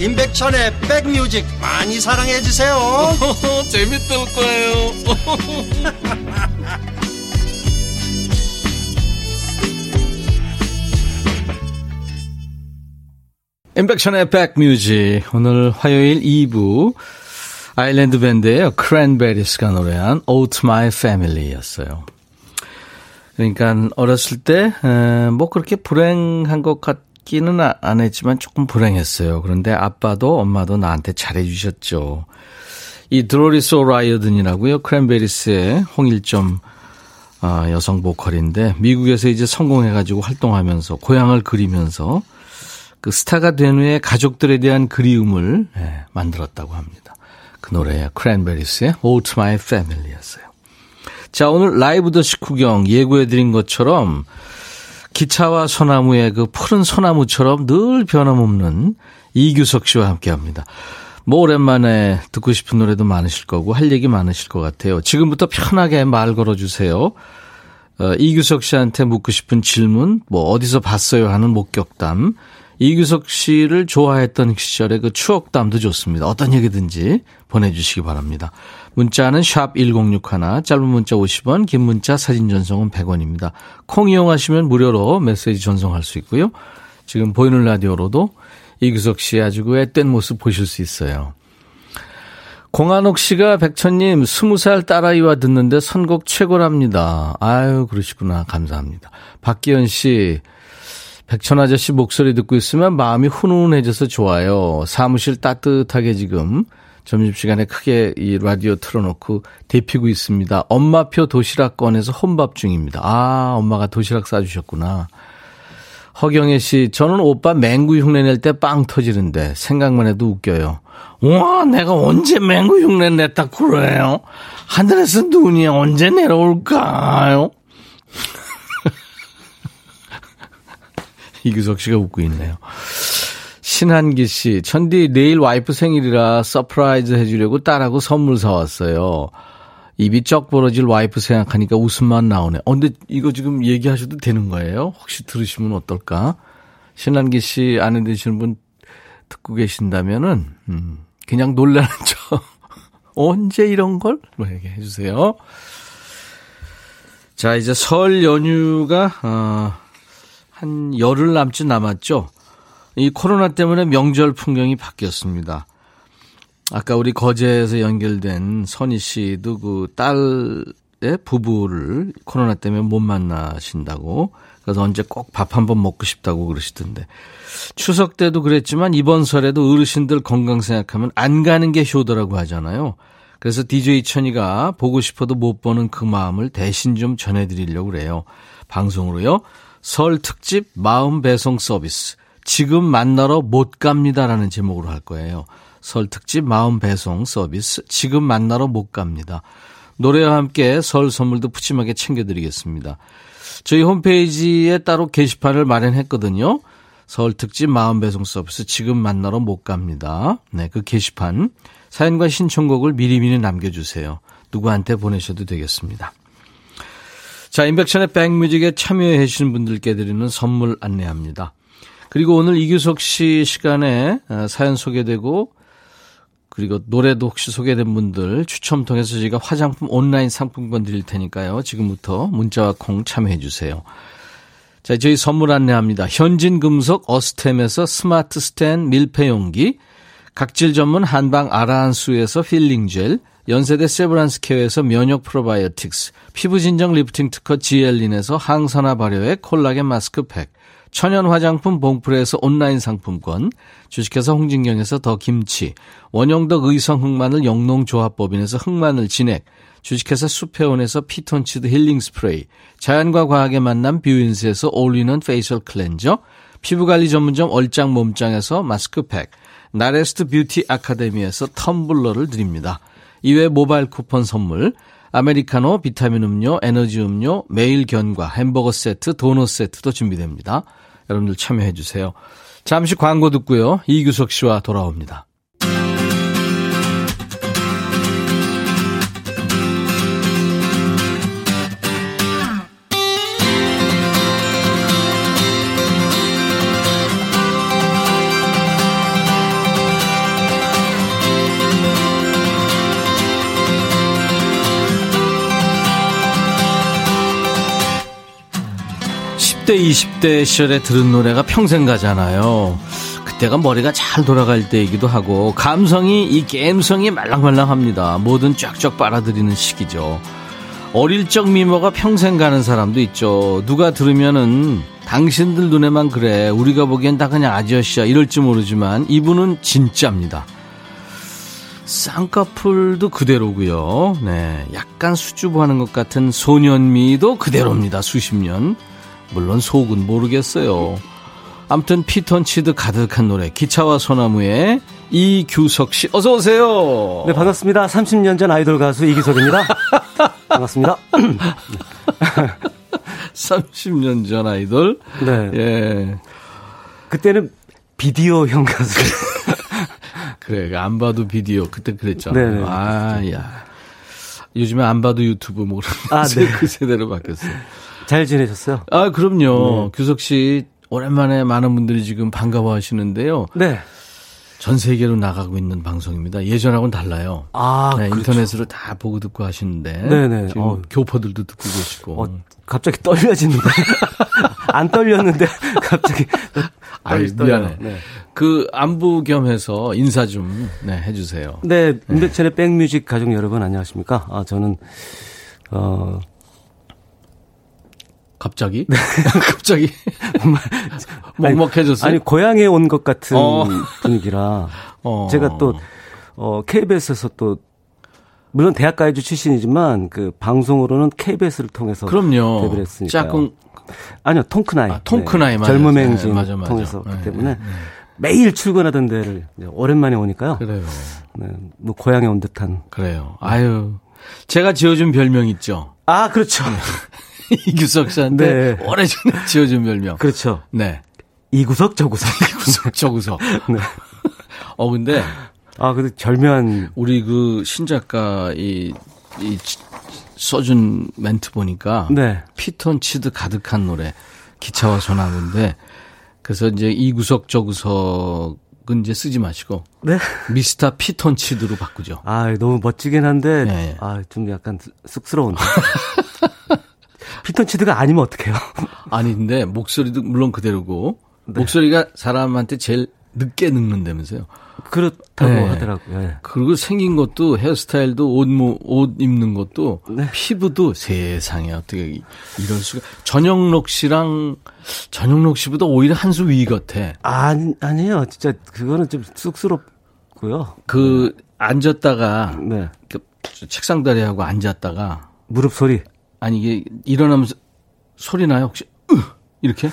임백천의 백뮤직 많이 사랑해주세요. 재밌을 거예요. 임백천의 백뮤직 오늘 화요일 이 부 아일랜드 밴드예요. 크랜베리스가 노래한 Out My Family였어요. 그러니까 어렸을 때 뭐 그렇게 불행한 것 같 기는 안 했지만 조금 불행했어요. 그런데 아빠도 엄마도 나한테 잘해주셨죠. 이 드로리스 오라이어든이라고요. 크랜베리스의 홍일점 여성 보컬인데 미국에서 이제 성공해가지고 활동하면서 고향을 그리면서 그 스타가 된 후에 가족들에 대한 그리움을 만들었다고 합니다. 그 노래야 크랜베리스의 Out My Family였어요. 자, 오늘 라이브 더시 구경 예고해드린 것처럼 기차와 소나무의 그 푸른 소나무처럼 늘 변함없는 이규석 씨와 함께합니다. 뭐 오랜만에 듣고 싶은 노래도 많으실 거고 할 얘기 많으실 것 같아요. 지금부터 편하게 말 걸어주세요. 어, 이규석 씨한테 묻고 싶은 질문, 뭐 어디서 봤어요 하는 목격담, 이규석 씨를 좋아했던 시절의 그 추억담도 좋습니다. 어떤 얘기든지 보내주시기 바랍니다. 문자는 샵 천육십일, 짧은 문자 오십 원, 긴 문자 사진 전송은 백 원입니다. 콩 이용하시면 무료로 메시지 전송할 수 있고요. 지금 보이는 라디오로도 이규석 씨의 아주 그 앳된 모습 보실 수 있어요. 공한옥 씨가 백천님 스무 살 딸아이와 듣는데 선곡 최고랍니다. 아유 그러시구나. 감사합니다. 박기현 씨. 백천 아저씨 목소리 듣고 있으면 마음이 훈훈해져서 좋아요. 사무실 따뜻하게 지금 점심시간에 크게 이 라디오 틀어놓고 데피고 있습니다. 엄마표 도시락 꺼내서 혼밥 중입니다. 아, 엄마가 도시락 싸주셨구나. 허경혜 씨, 저는 오빠 맹구 흉내 낼 때 빵 터지는데 생각만 해도 웃겨요. 우와, 내가 언제 맹구 흉내 냈다 그래요? 하늘에서 눈이 언제 내려올까요? 이규석 씨가 웃고 있네요. 신한기 씨, 천디 내일 와이프 생일이라 서프라이즈 해주려고 딸하고 선물 사왔어요. 입이 쩍 벌어질 와이프 생각하니까 웃음만 나오네. 어, 근데 이거 지금 얘기하셔도 되는 거예요? 혹시 들으시면 어떨까? 신한기 씨 아내 되시는 분 듣고 계신다면은 음, 그냥 놀라는 척 언제 이런 걸? 뭐 얘기해 주세요. 자, 이제 설 연휴가 어, 한 열흘 남짓 남았죠. 이 코로나 때문에 명절 풍경이 바뀌었습니다. 아까 우리 거제에서 연결된 선희 씨도 그 딸의 부부를 코로나 때문에 못 만나신다고 그래서 언제 꼭 밥 한번 먹고 싶다고 그러시던데 추석 때도 그랬지만 이번 설에도 어르신들 건강 생각하면 안 가는 게 효도라고 하잖아요. 그래서 디제이 천이가 보고 싶어도 못 보는 그 마음을 대신 좀 전해드리려고 그래요. 방송으로요. 설 특집 마음 배송 서비스 지금 만나러 못 갑니다라는 제목으로 할 거예요. 설 특집 마음 배송 서비스 지금 만나러 못 갑니다. 노래와 함께 설 선물도 푸짐하게 챙겨드리겠습니다. 저희 홈페이지에 따로 게시판을 마련했거든요. 설 특집 마음 배송 서비스 지금 만나러 못 갑니다. 네, 그 게시판 사연과 신청곡을 미리미리 남겨주세요. 누구한테 보내셔도 되겠습니다. 자, 임백천의 백뮤직에 참여해 주신 분들께 드리는 선물 안내합니다. 그리고 오늘 이규석 씨 시간에 사연 소개되고 그리고 노래도 혹시 소개된 분들 추첨 통해서 저희가 화장품 온라인 상품권 드릴 테니까요. 지금부터 문자와 콩 참여해 주세요. 자, 저희 선물 안내합니다. 현진금속 어스템에서 스마트 스탠 밀폐용기, 각질 전문 한방 아라한수에서 필링 젤, 연세대 세브란스케어에서 면역 프로바이오틱스, 피부진정 리프팅 특허 지엘린에서 항산화 발효의 콜라겐 마스크팩, 천연 화장품 봉프레에서 온라인 상품권, 주식회사 홍진경에서 더 김치, 원형덕 의성 흑마늘 영농조합법인에서 흑마늘 진액, 주식회사 수페온에서 피톤치드 힐링 스프레이, 자연과 과학의 만남 뷰인스에서 올인원 페이셜 클렌저, 피부관리 전문점 얼짱 몸짱에서 마스크팩, 나레스트 뷰티 아카데미에서 텀블러를 드립니다. 이외 모바일 쿠폰 선물, 아메리카노, 비타민 음료, 에너지 음료, 매일 견과, 햄버거 세트, 도넛 세트도 준비됩니다. 여러분들 참여해 주세요. 잠시 광고 듣고요. 이규석 씨와 돌아옵니다. 이십 대, 이십 대 시절에 들은 노래가 평생 가잖아요. 그때가 머리가 잘 돌아갈 때이기도 하고 감성이 이 감성이 말랑말랑합니다. 뭐든 쫙쫙 빨아들이는 시기죠. 어릴 적 미모가 평생 가는 사람도 있죠. 누가 들으면은 당신들 눈에만 그래, 우리가 보기엔 다 그냥 아저씨야 이럴지 모르지만 이분은 진짜입니다. 쌍꺼풀도 그대로고요. 네, 약간 수줍어하는 것 같은 소년미도 그대로입니다. 수십 년. 물론 속은 모르겠어요. 아무튼 피톤치드 가득한 노래 기차와 소나무의 이규석 씨 어서 오세요. 네, 반갑습니다. 삼십 년 전 아이돌 가수 이규석입니다. 반갑습니다. 삼십 년 전 아이돌. 네. 예. 그때는 비디오형 가수. 그래, 안 봐도 비디오 그때 그랬잖아요. 네네. 아, 야. 요즘에 안 봐도 유튜브 뭐 그런 아, 네. 그 세대로 바뀌었어요. 잘 지내셨어요? 아, 그럼요. 네. 규석 씨 오랜만에 많은 분들이 지금 반가워하시는데요. 네. 전 세계로 나가고 있는 방송입니다. 예전하고는 달라요. 아, 네, 그렇죠. 인터넷으로 다 보고 듣고 하시는데. 네네. 지금 어. 교포들도 듣고 계시고. 어, 갑자기 떨려지는데. 안 떨렸는데 갑자기. 아이, 미안해. 네. 그 안부 겸해서 인사 좀 네, 해주세요. 네, 임백천의 네. 백뮤직 가족 여러분 안녕하십니까? 아, 저는 어. 갑자기? 갑자기? 먹먹해졌어요? 아니, 고향에 온 것 같은 어. 분위기라. 어. 제가 또, 어, 케이비에스에서 또, 물론 대학 가요제 출신이지만, 그, 방송으로는 케이비에스를 통해서. 그럼요. 데뷔를 했으니까. 짝꿍. 아니요, 톤크나이. 아, 톤크나이 네. 맞아요. 젊은행진 네, 통해서. 네, 때문에 네. 매일 출근하던 데를 오랜만에 오니까요. 그래요. 네, 뭐, 고향에 온 듯한. 그래요. 아유. 제가 지어준 별명 있죠. 아, 그렇죠. 이규석 씨한테 네. 오래전에 지어준 별명. 그렇죠. 네. 이구석, 저구석. 이구석, 저구석. 네. 어, 근데. 아, 근데 절묘한. 우리 그 신작가 이, 이 써준 멘트 보니까. 네. 피톤치드 가득한 노래. 기차와 소나무인데. 그래서 이제 이구석, 저구석은 이제 쓰지 마시고. 네. 미스터 피톤치드로 바꾸죠. 아, 너무 멋지긴 한데. 네. 아, 좀 약간 쑥스러운데. 피톤치드가 아니면 어떡해요? 아니, 근데 목소리도 물론 그대로고 네. 목소리가 사람한테 제일 늦게 늙는다면서요. 그렇다고 네. 하더라고요. 네. 그리고 생긴 것도 헤어스타일도 옷, 뭐, 옷 입는 것도 네. 피부도 세상에 어떻게 이럴 수가. 전영록 씨랑 전영록 씨보다 오히려 한 수 위 같아. 아니, 아니에요. 진짜 그거는 좀 쑥스럽고요. 그 앉았다가 네. 그 책상 다리하고 앉았다가 무릎 소리. 아니, 이게, 일어나면서, 소리 나요, 혹시? 이렇게?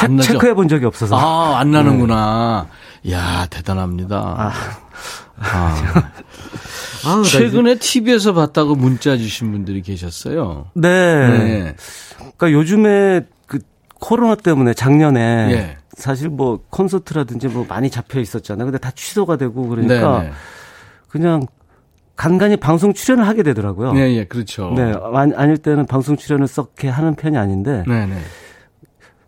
안 나죠? 체크해 본 적이 없어서. 아, 안 나는구나. 네. 이야, 대단합니다. 아. 아. 아, 최근에 티비에서 봤다고 문자 주신 분들이 계셨어요. 네. 네. 그러니까 요즘에 그 코로나 때문에 작년에 네. 사실 뭐 콘서트라든지 뭐 많이 잡혀 있었잖아요. 근데 다 취소가 되고 그러니까 네, 네. 그냥 간간히 방송 출연을 하게 되더라고요. 네, 예, 그렇죠. 네, 아닐 때는 방송 출연을 썩게 하는 편이 아닌데, 네, 네.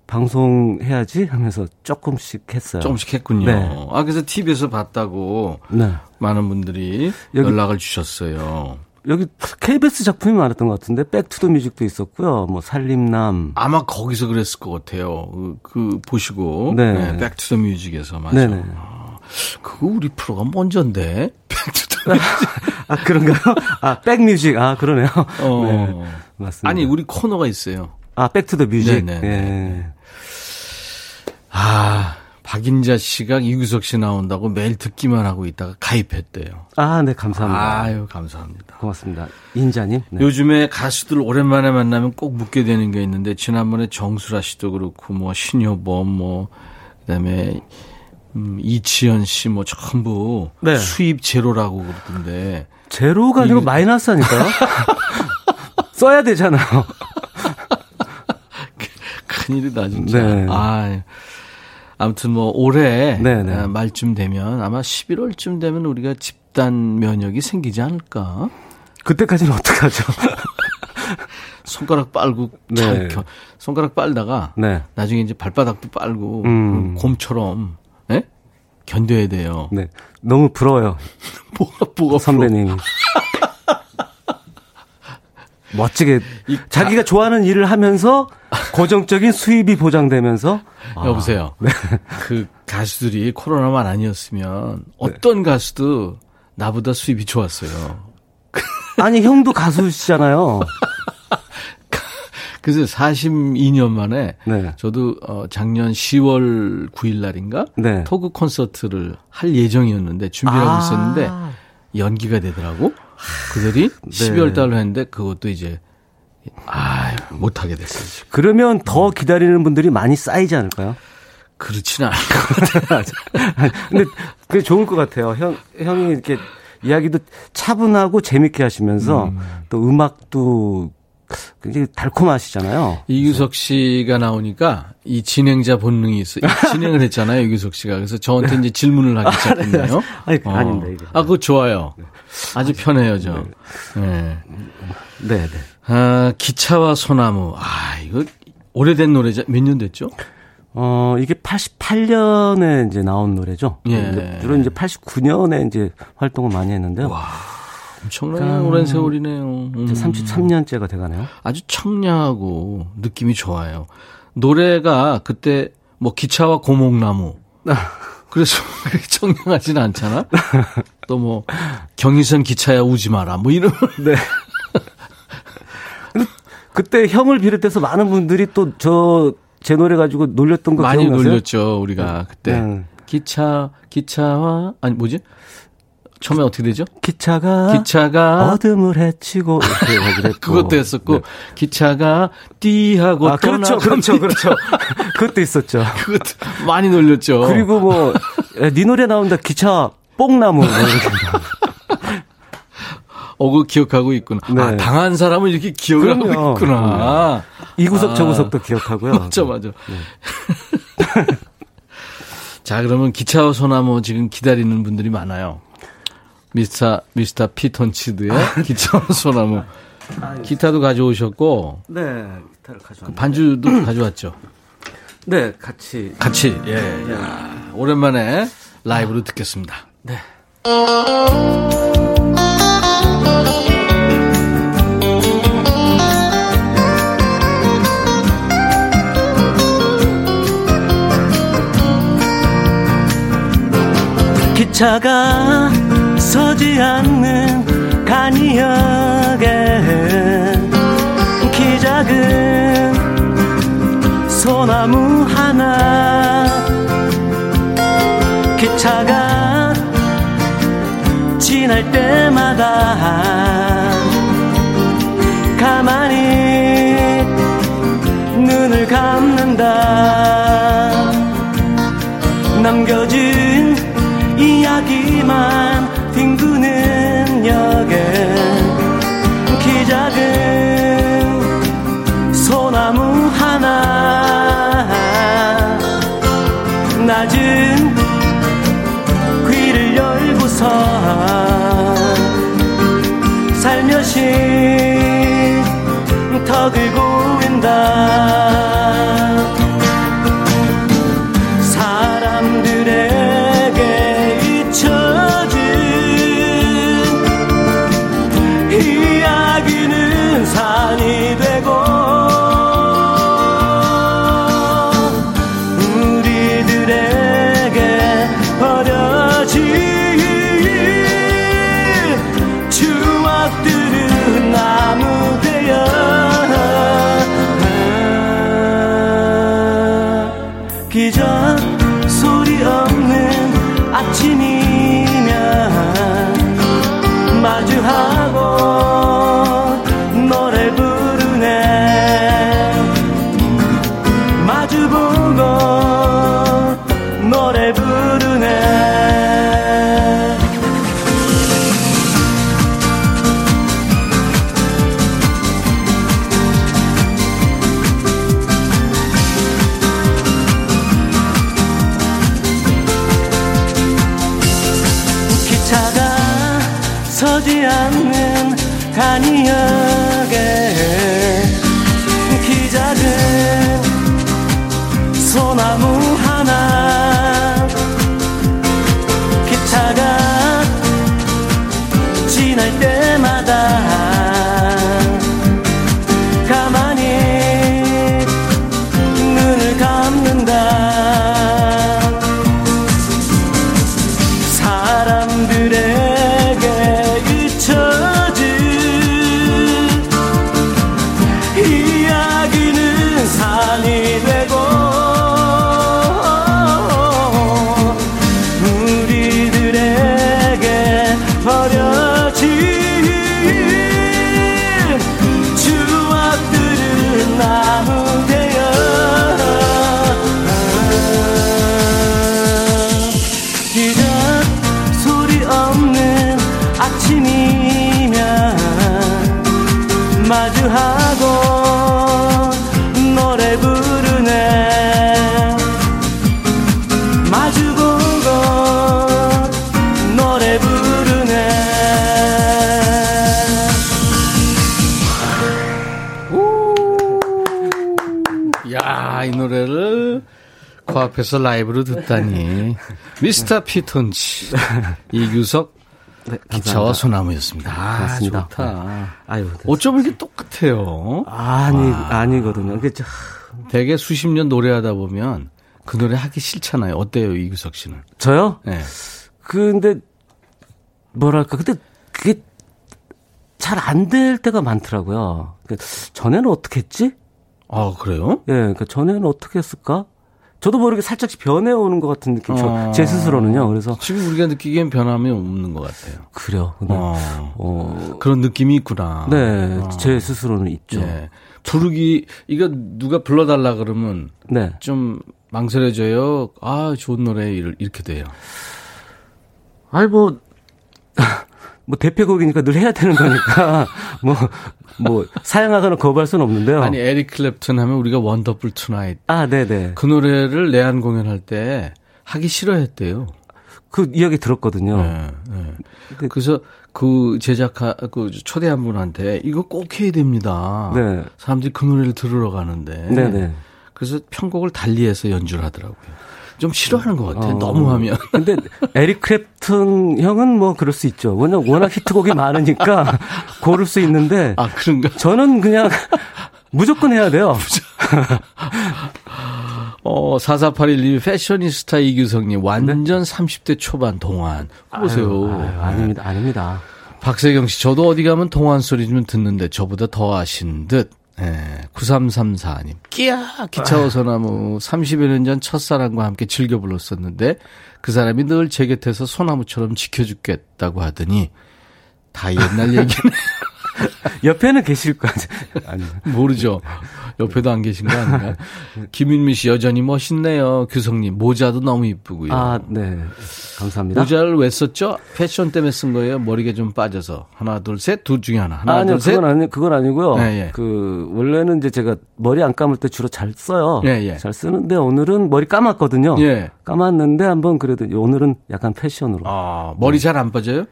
방송해야지 하면서 조금씩 했어요. 조금씩 했군요. 네. 아, 그래서 티비에서 봤다고 네. 많은 분들이 여기, 연락을 주셨어요. 여기 케이비에스 작품이 많았던 것 같은데, 백투더뮤직도 있었고요. 뭐 살림남. 아마 거기서 그랬을 것 같아요. 그, 그 보시고, 네, 백투더뮤직에서 맞아요. 그거 우리 프로가 먼저인데. 아, 그런가요? 아, 백뮤직. 아, 그러네요. 어. 네, 맞습니다. 아니, 우리 코너가 있어요. 아, 백투더뮤직. 네네. 네. 아, 박인자 씨가 이규석 씨 나온다고 매일 듣기만 하고 있다가 가입했대요. 아, 네, 감사합니다. 아유, 감사합니다. 고맙습니다. 인자님. 네. 요즘에 가수들 오랜만에 만나면 꼭 묻게 되는 게 있는데, 지난번에 정수라 씨도 그렇고, 뭐, 신효범, 뭐, 그 다음에, 음, 이치현 씨, 뭐, 전부 네. 수입 제로라고 그러던데. 제로가 아니고 이게... 마이너스 하니까요? 써야 되잖아요. 큰일이다, 진짜. 네. 아 아무튼 뭐 올해 네네. 말쯤 되면 아마 십일월쯤 되면 우리가 집단 면역이 생기지 않을까? 그때까지는 어떡하죠? 손가락 빨고 네. 잘 켜. 손가락 빨다가 네. 나중에 이제 발바닥도 빨고 음. 곰처럼 예? 견뎌야 돼요. 네. 너무 부러워요. 뭐가 뭐가 선배님. 멋지게 이, 자기가 아, 좋아하는 일을 하면서 고정적인 수입이 보장되면서 여보세요. 아, 네. 그 가수들이 코로나만 아니었으면 어떤 네. 가수도 나보다 수입이 좋았어요. 아니 형도 가수시잖아요. 그래서 사십이 년 만에 네. 저도 작년 시월 구일 날인가 네. 토크 콘서트를 할 예정이었는데 준비하고 아. 있었는데 연기가 되더라고. 그들이 네. 십이월 달로 했는데 그것도 이제 아 못하게 됐어요. 그러면 더 기다리는 분들이 많이 쌓이지 않을까요? 그렇지는 않을 것 같아요. 근데 그게 좋을 것 같아요. 형, 형이 이렇게 이야기도 차분하고 재밌게 하시면서 음. 또 음악도 굉장히 달콤하시잖아요. 이규석 씨가 나오니까 이 진행자 본능이 있어. 진행을 했잖아요, 이규석 씨가. 그래서 저한테 이제 질문을 하기 시작했네요. 아니, 어. 아닙니다. 이게. 아, 그거 좋아요. 네. 아주 편해요, 저. 네. 네, 네. 아, 기차와 소나무. 아, 이거 오래된 노래죠. 몇 년 됐죠? 어, 이게 팔십팔 년에 이제 나온 노래죠. 예. 주로 이제 팔십구 년에 이제 활동을 많이 했는데요. 와. 엄청나게 오랜 세월이네요. 음. 삼십삼 년째가 돼가네요. 아주 청량하고 느낌이 좋아요. 노래가 그때 뭐 기차와 고목나무. 그래서 청량하진 않잖아. 또 뭐 경의선 기차야 우지 마라. 뭐 이런. 네. 그때 형을 비롯해서 많은 분들이 또 저 제 노래 가지고 놀렸던 거 많이 기억나세요? 많이 놀렸죠 우리가 그때. 네. 기차 기차와 아니 뭐지? 처음에 어떻게 되죠? 기차가, 기차가 어둠을 헤치고 그것도 했었고 네. 기차가 띠하고 아, 그렇죠, 그렇죠, 그렇죠. 그것도 있었죠. 그것도 많이 놀렸죠. 그리고 뭐 네 노래 나온다 기차 뽕나무. 어, 그 기억하고 있구나. 네. 아, 당한 사람은 이렇게 기억을 그럼요. 하고 있구나. 네. 이 구석 아, 저 구석도 기억하고요. 맞죠, 맞죠. 네. 자, 그러면 기차와 소나무 지금 기다리는 분들이 많아요. 미스터, 미스터 피톤치드의 기차와 소나무. 기타도 가져오셨고. 네, 기타를 가져왔어요. 반주도 가져왔죠. 네, 같이. 같이, 예. 네. 야, 오랜만에 라이브로 듣겠습니다. 네. 기차가 서지 않는 간이역에 키 작은 소나무 하나 기차가 지날 때마다 가만히 눈을 감는다 남겨진 이야기만 뒹구는 역에 키 작은 소나무 하나 낮은 귀를 열고서 살며시 턱을 고인다 되고 우리들에게 버려 당신이면 마주하고 노래 부르네 마주보고 노래 부르네 기차가 서지 않는 간이역에 기자들 소나무 하나 기차가 지날 때마다 가만히 눈을 감는다 사람들에게 잊혀진 이야기는 산이 되고 우리들에게 버려진 추억들은 나무 되어 이제 소리 없는 아침이면 마주하고 노래 부르네 마주보고 노래 부르네 야, 이 노래를 코앞에서 라이브로 듣다니. 미스터 피톤치 이규석 기차와 소나무였습니다. 아, 그렇습니다. 좋다. 아유, 어쩜 이렇게 똑같아요? 아니 아니거든요. 그게 참- 되게 수십 년 노래하다 보면 그 노래 하기 싫잖아요. 어때요, 이규석 씨는? 저요? 예. 근데 뭐랄까 근데 그게 잘 안 될 때가 많더라고요. 그 전에는 어떻게 했지? 아, 그래요? 예, 그러니까 전에는 어떻게 했을까? 저도 모르게 살짝씩 변해오는 것 같은 느낌. 저, 어. 제 스스로는요. 그래서 지금 우리가 느끼기엔 변함이 없는 것 같아요. 그래요. 근데 어. 어, 그런 느낌이 있구나. 네, 어. 제 스스로는 있죠. 예. 부르기 이거 누가 불러달라 그러면 네. 좀 망설여져요. 아, 좋은 노래 이럴- 이렇게 돼요. 아니 뭐, 뭐 대표곡이니까 늘 해야 되는 거니까 뭐 뭐 사양하거나 거부할 수는 없는데요. 아니 에릭 클랩튼 하면 우리가 원더풀 투나잇 아, 네네. 그 노래를 내한 공연할 때 하기 싫어했대요. 그 이야기 들었거든요. 예, 예. 근데- 그래서 그 제작하 그 초대한 분한테 이거 꼭 해야 됩니다. 네. 사람들이 그 노래를 들으러 가는데. 네네. 그래서 편곡을 달리해서 연주를 하더라고요. 좀 싫어하는 것 같아요. 어. 너무 하면. 근데 에릭 크랩튼 형은 뭐 그럴 수 있죠. 워낙 워낙 히트곡이 많으니까 고를 수 있는데 아, 그런가? 저는 그냥 무조건 해야 돼요. 어, 사사팔일님 패셔니스타 이규성님 완전 삼십 대 초반 동안. 보세요. 아유, 아닙니다, 아닙니다. 박세경 씨, 저도 어디 가면 동안 소리 좀 듣는데 저보다 더 아신 듯. 예, 구삼삼사님. 끼야! 기차와 소나무. 삼십여 년 전 첫사랑과 함께 즐겨 불렀었는데 그 사람이 늘 제 곁에서 소나무처럼 지켜주겠다고 하더니 다 옛날 얘기는 옆에는 계실 거 아니에요. 모르죠. 옆에도 안 계신 거 아닌가. 김윤미 씨 여전히 멋있네요. 규성님 모자도 너무 이쁘고요. 아, 네. 감사합니다. 모자를 왜 썼죠? 패션 때문에 쓴 거예요? 머리가 좀 빠져서 하나 둘 셋 둘 중에 하나 하나 아니요, 둘 셋. 그건 아니 그건 아니고요. 예, 예. 그 원래는 이제 제가 머리 안 감을 때 주로 잘 써요. 예, 예. 잘 쓰는데 오늘은 머리 감았거든요. 예. 감았는데 한번 그래도 오늘은 약간 패션으로. 아, 머리 잘 안 빠져요?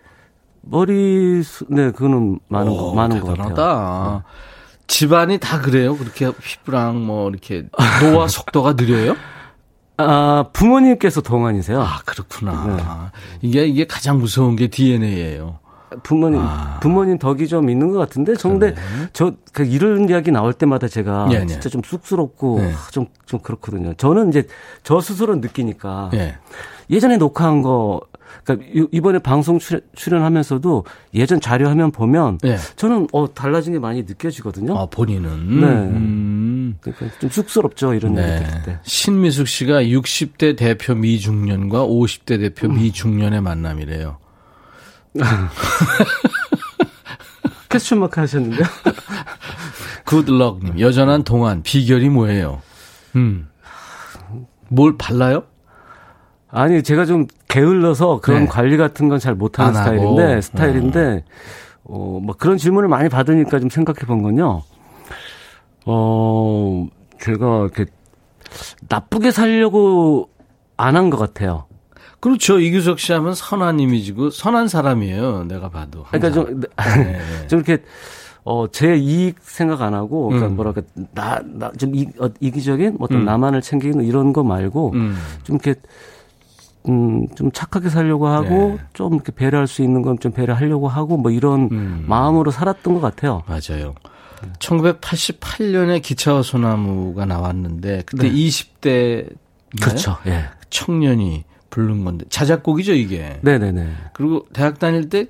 머리 수- 네 그거는 많은 거 오, 많은 것 대단하다. 같아요. 집안이 다 그래요? 그렇게 휘뿌랑 뭐 이렇게 노화 속도가 느려요? 아, 부모님께서 동안이세요. 아, 그렇구나. 이게 이게 가장 무서운 게 디엔에이예요. 부모님 부모님 덕이 좀 있는 것 같은데 근데 저그 이런 이야기 나올 때마다 제가 예, 예. 진짜 좀 쑥스럽고 예. 아, 좀, 좀 그렇거든요. 저는 이제 저 스스로 느끼니까 예. 예전에 녹화한 거 그러니까 이- 이번에 방송 출연, 출연하면서도 예전 자료화면 보면 예. 저는 어 달라진 게 많이 느껴지거든요. 아, 본인은. 네. 음. 그러니까 좀 쑥스럽죠. 이런 네. 얘기 들을 때. 신미숙 씨가 육십 대 대표 미중년과 오십 대 대표 음. 미중년의 만남이래요. 캐스춘마크 하셨는데요. 굿럭님. 여전한 동안 비결이 뭐예요? 음. 뭘 발라요? 아니 제가 좀 게을러서 그런 네. 관리 같은 건 잘 못하는 스타일인데 스타일인데 어, 막 그런 질문을 많이 받으니까 좀 생각해본 건요. 어 제가 이렇게 나쁘게 살려고 안 한 것 같아요. 그렇죠. 이규석 씨 하면 선한 이미지고 선한 사람이에요. 내가 봐도. 항상. 그러니까 좀, 네. 좀 이렇게 어, 제 이익 생각 안 하고 그러니까 음. 뭐랄까 나 나 좀 이 이기적인 어떤 음. 나만을 챙기는 이런 거 말고 음. 좀 이렇게. 음, 좀 착하게 살려고 하고, 네. 좀 이렇게 배려할 수 있는 건 좀 배려하려고 하고, 뭐 이런 음. 마음으로 살았던 것 같아요. 맞아요. 네. 천구백팔십팔 년에 기차와 소나무가 나왔는데, 그때 네. 이십 대. 그렇죠. 예. 네. 청년이 부른 건데, 자작곡이죠, 이게. 네네네. 그리고 대학 다닐 때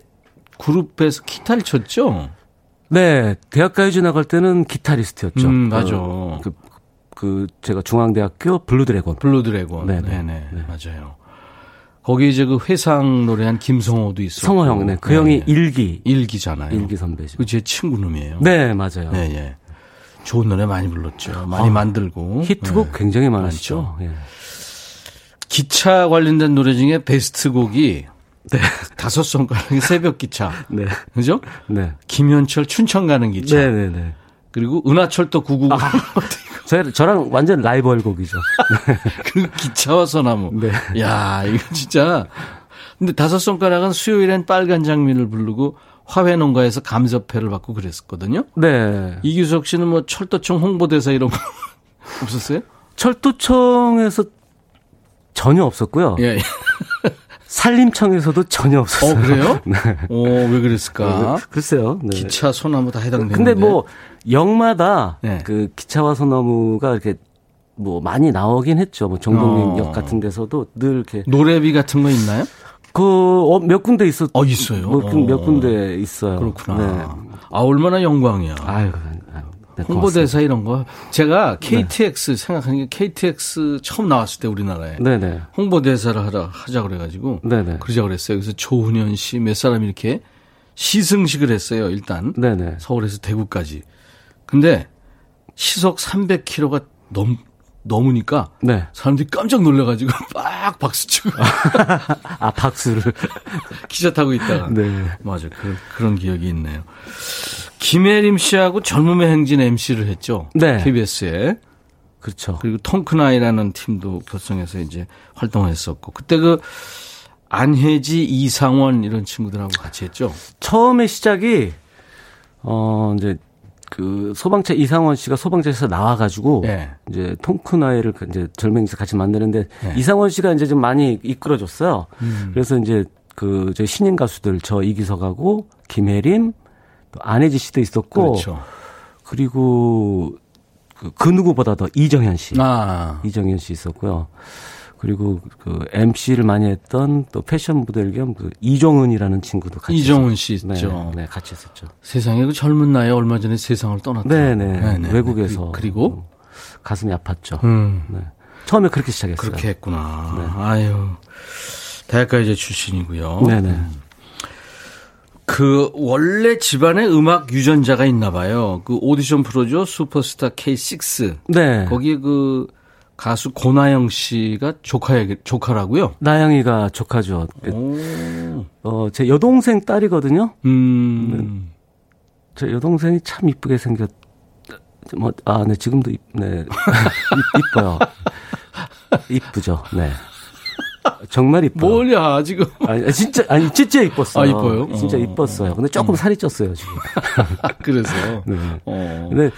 그룹에서 기타를 쳤죠? 네. 대학까지 나갈 때는 기타리스트였죠. 음, 맞아. 어, 그, 그, 제가 중앙대학교 블루드래곤. 블루드래곤. 네네. 네네. 네. 맞아요. 거기 이제 그 회상 노래한 김성호도 있었고. 성호 형, 네. 그 네, 형이 네. 일기. 일기잖아요. 일기 선배죠. 그 제 친구 놈이에요. 네, 맞아요. 네, 예. 좋은 노래 많이 불렀죠. 많이 아, 만들고. 히트곡 네. 굉장히 많았죠. 예. 기차 관련된 노래 중에 베스트곡이 네. 다섯 손가락의 새벽 기차. 네. 그죠? 네. 김현철 춘천 가는 기차. 네, 네, 네. 그리고 은하철도 구백구십구. 아. 저, 저랑 완전 라이벌곡이죠. 그리고 기차와 소나무. 네. 야, 이거 진짜. 근데 다섯 손가락은 수요일엔 빨간 장미를 부르고 화훼 농가에서 감사패를 받고 그랬었거든요. 네. 이규석 씨는 뭐 철도청 홍보대사 이런 거 없었어요? 철도청에서 전혀 없었고요. 예. 산림청에서도 전혀 없었어요. 어, 그래요? 네. 오, 왜 그랬을까? 글쎄요. 네. 기차, 소나무 다 해당되는데. 근데 뭐 역마다 네. 그 기차와 소나무가 이렇게 뭐 많이 나오긴 했죠. 뭐 정동민역 어. 같은 데서도 늘 이렇게 노래비 같은 거 있나요? 그 어, 몇 군데 있었. 어, 있어요. 몇, 어. 몇 군데 있어요. 그렇구나. 네. 아, 얼마나 영광이야. 아유. 네, 홍보대사 이런 거. 제가 케이티엑스 네. 생각하는 게 케이티엑스 처음 나왔을 때 우리나라에 네, 네. 홍보대사를 하라, 하자 그래가지고 네, 네. 그러자고 그랬어요. 그래서 조훈현 씨 몇 사람이 이렇게 시승식을 했어요. 일단 네, 네. 서울에서 대구까지. 근데 시속 삼백 킬로미터가 넘, 넘으니까 네. 사람들이 깜짝 놀라가지고 막 박수치고. 아, 박수를. 기차 타고 있다가. 네. 맞아요. 그, 그런 기억이 있네요. 김혜림 씨하고 젊음의 행진 엠시를 했죠. 네. 케이비에스에. 그렇죠. 그리고 톤크나이라는 팀도 결성해서 이제 활동했었고. 그때 그 안혜지, 이상원 이런 친구들하고 같이 했죠. 처음에 시작이, 어, 이제 그 소방차 이상원 씨가 소방차에서 나와가지고 네. 이제 톤크나이를 이제 젊은이에서 같이 만드는데 네. 이상원 씨가 이제 좀 많이 이끌어줬어요. 음. 그래서 이제 그 저희 신인 가수들 저 이규석하고 김혜림 안혜지 씨도 있었고, 그렇죠. 그리고 그, 그 누구보다 더 이정현 씨, 아. 이정현 씨 있었고요. 그리고 그 엠시를 많이 했던 또 패션 모델 겸 그 이종은이라는 친구도 같이 이종은 씨 있죠. 네, 네, 같이 했었죠. 세상에 그 젊은 나이에 얼마 전에 세상을 떠났다. 네네, 네네. 외국에서 그리고 가슴이 아팠죠. 음. 네. 처음에 그렇게 시작했어요. 그렇게 했구나. 네. 아유, 대학가 이제 출신이고요. 네네. 음. 그 원래 집안에 음악 유전자가 있나 봐요. 그 오디션 프로죠. 슈퍼스타 케이식스. 네. 거기에 그 가수 고나영 씨가 조카 조카라고요. 나영이가 조카죠. 오. 어, 제 여동생 딸이거든요. 음. 제 여동생이 참 이쁘게 생겼. 뭐 아, 네, 지금도 이, 네. 이뻐요. 이쁘죠. 네. 정말 이뻐요. 뭐야 지금? 아니 진짜 아니 진짜 이뻤어요. 아, 이뻐요? 진짜 어, 이뻤어요. 근데 조금 어. 살이 쪘어요 지금. 그래서. 네. 어. 근데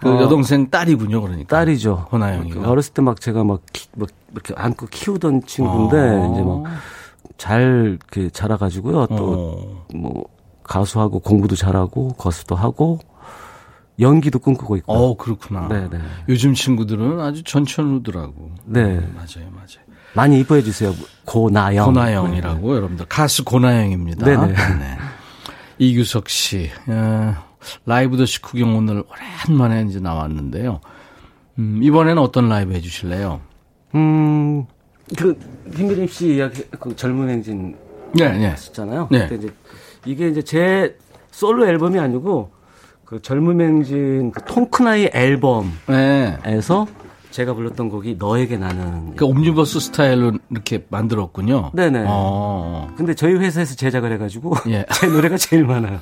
그 어, 여동생 딸이군요, 그러니까. 딸이죠. 호나영이가. 어렸을 때 막 제가 막, 키, 막 이렇게 안고 키우던 친구인데 어. 이제 막 잘 이렇게 자라가지고요. 또 뭐 어. 가수하고 공부도 잘하고 거수도 하고. 연기도 꿈꾸고 있고. 어, 그렇구나. 네네. 요즘 친구들은 아주 전천후더라고. 네, 맞아요, 맞아요. 많이 이뻐해 주세요. 고나영. 고나영이라고 네. 여러분들 가수 고나영입니다. 네네. 네. 이규석 씨 에, 라이브 더 시크경 오늘 오랜만에 이제 나왔는데요. 음, 이번에는 어떤 라이브 해주실래요? 음, 그 김혜림 씨 이야기, 그 젊은행진 했었잖아요. 네, 네. 그때 이제 이게 이제 제 솔로 앨범이 아니고 그 젊은행진 그 톤크나이 앨범에서 네. 제가 불렀던 곡이 너에게 나는. 그러니까 옴니버스 스타일로 이렇게 만들었군요. 네네. 어. 근데 저희 회사에서 제작을 해가지고 예. 제 노래가 제일 많아요.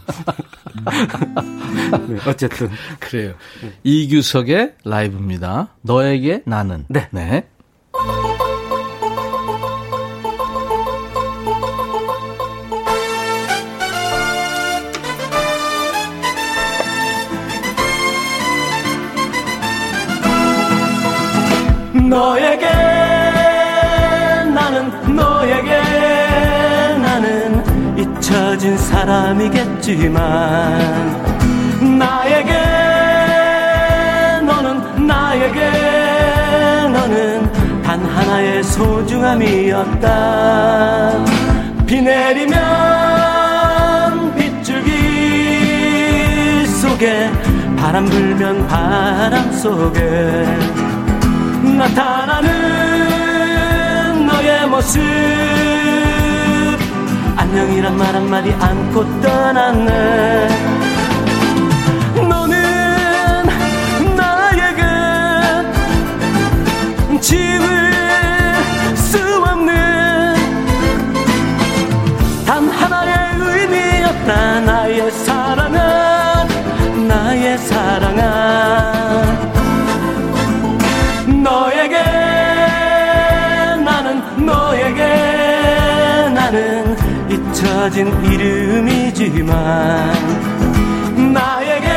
네, 어쨌든. 그래요. 네. 이규석의 라이브입니다. 너에게 나는. 네. 네. 너에게 나는 너에게 나는 잊혀진 사람이겠지만 나에게 너는 나에게 너는 단 하나의 소중함이었다. 비 내리면 빗줄기 속에 바람 불면 바람 속에 나타나는 너의 모습 안녕이란 말 한마디 안고 떠났네. 너는 나에게 지울 수 없는 단 하나의 의미였다. 나의 사랑아 나의 사랑아 너에게 나는 너에게 나는 잊혀진 이름이지만 나에게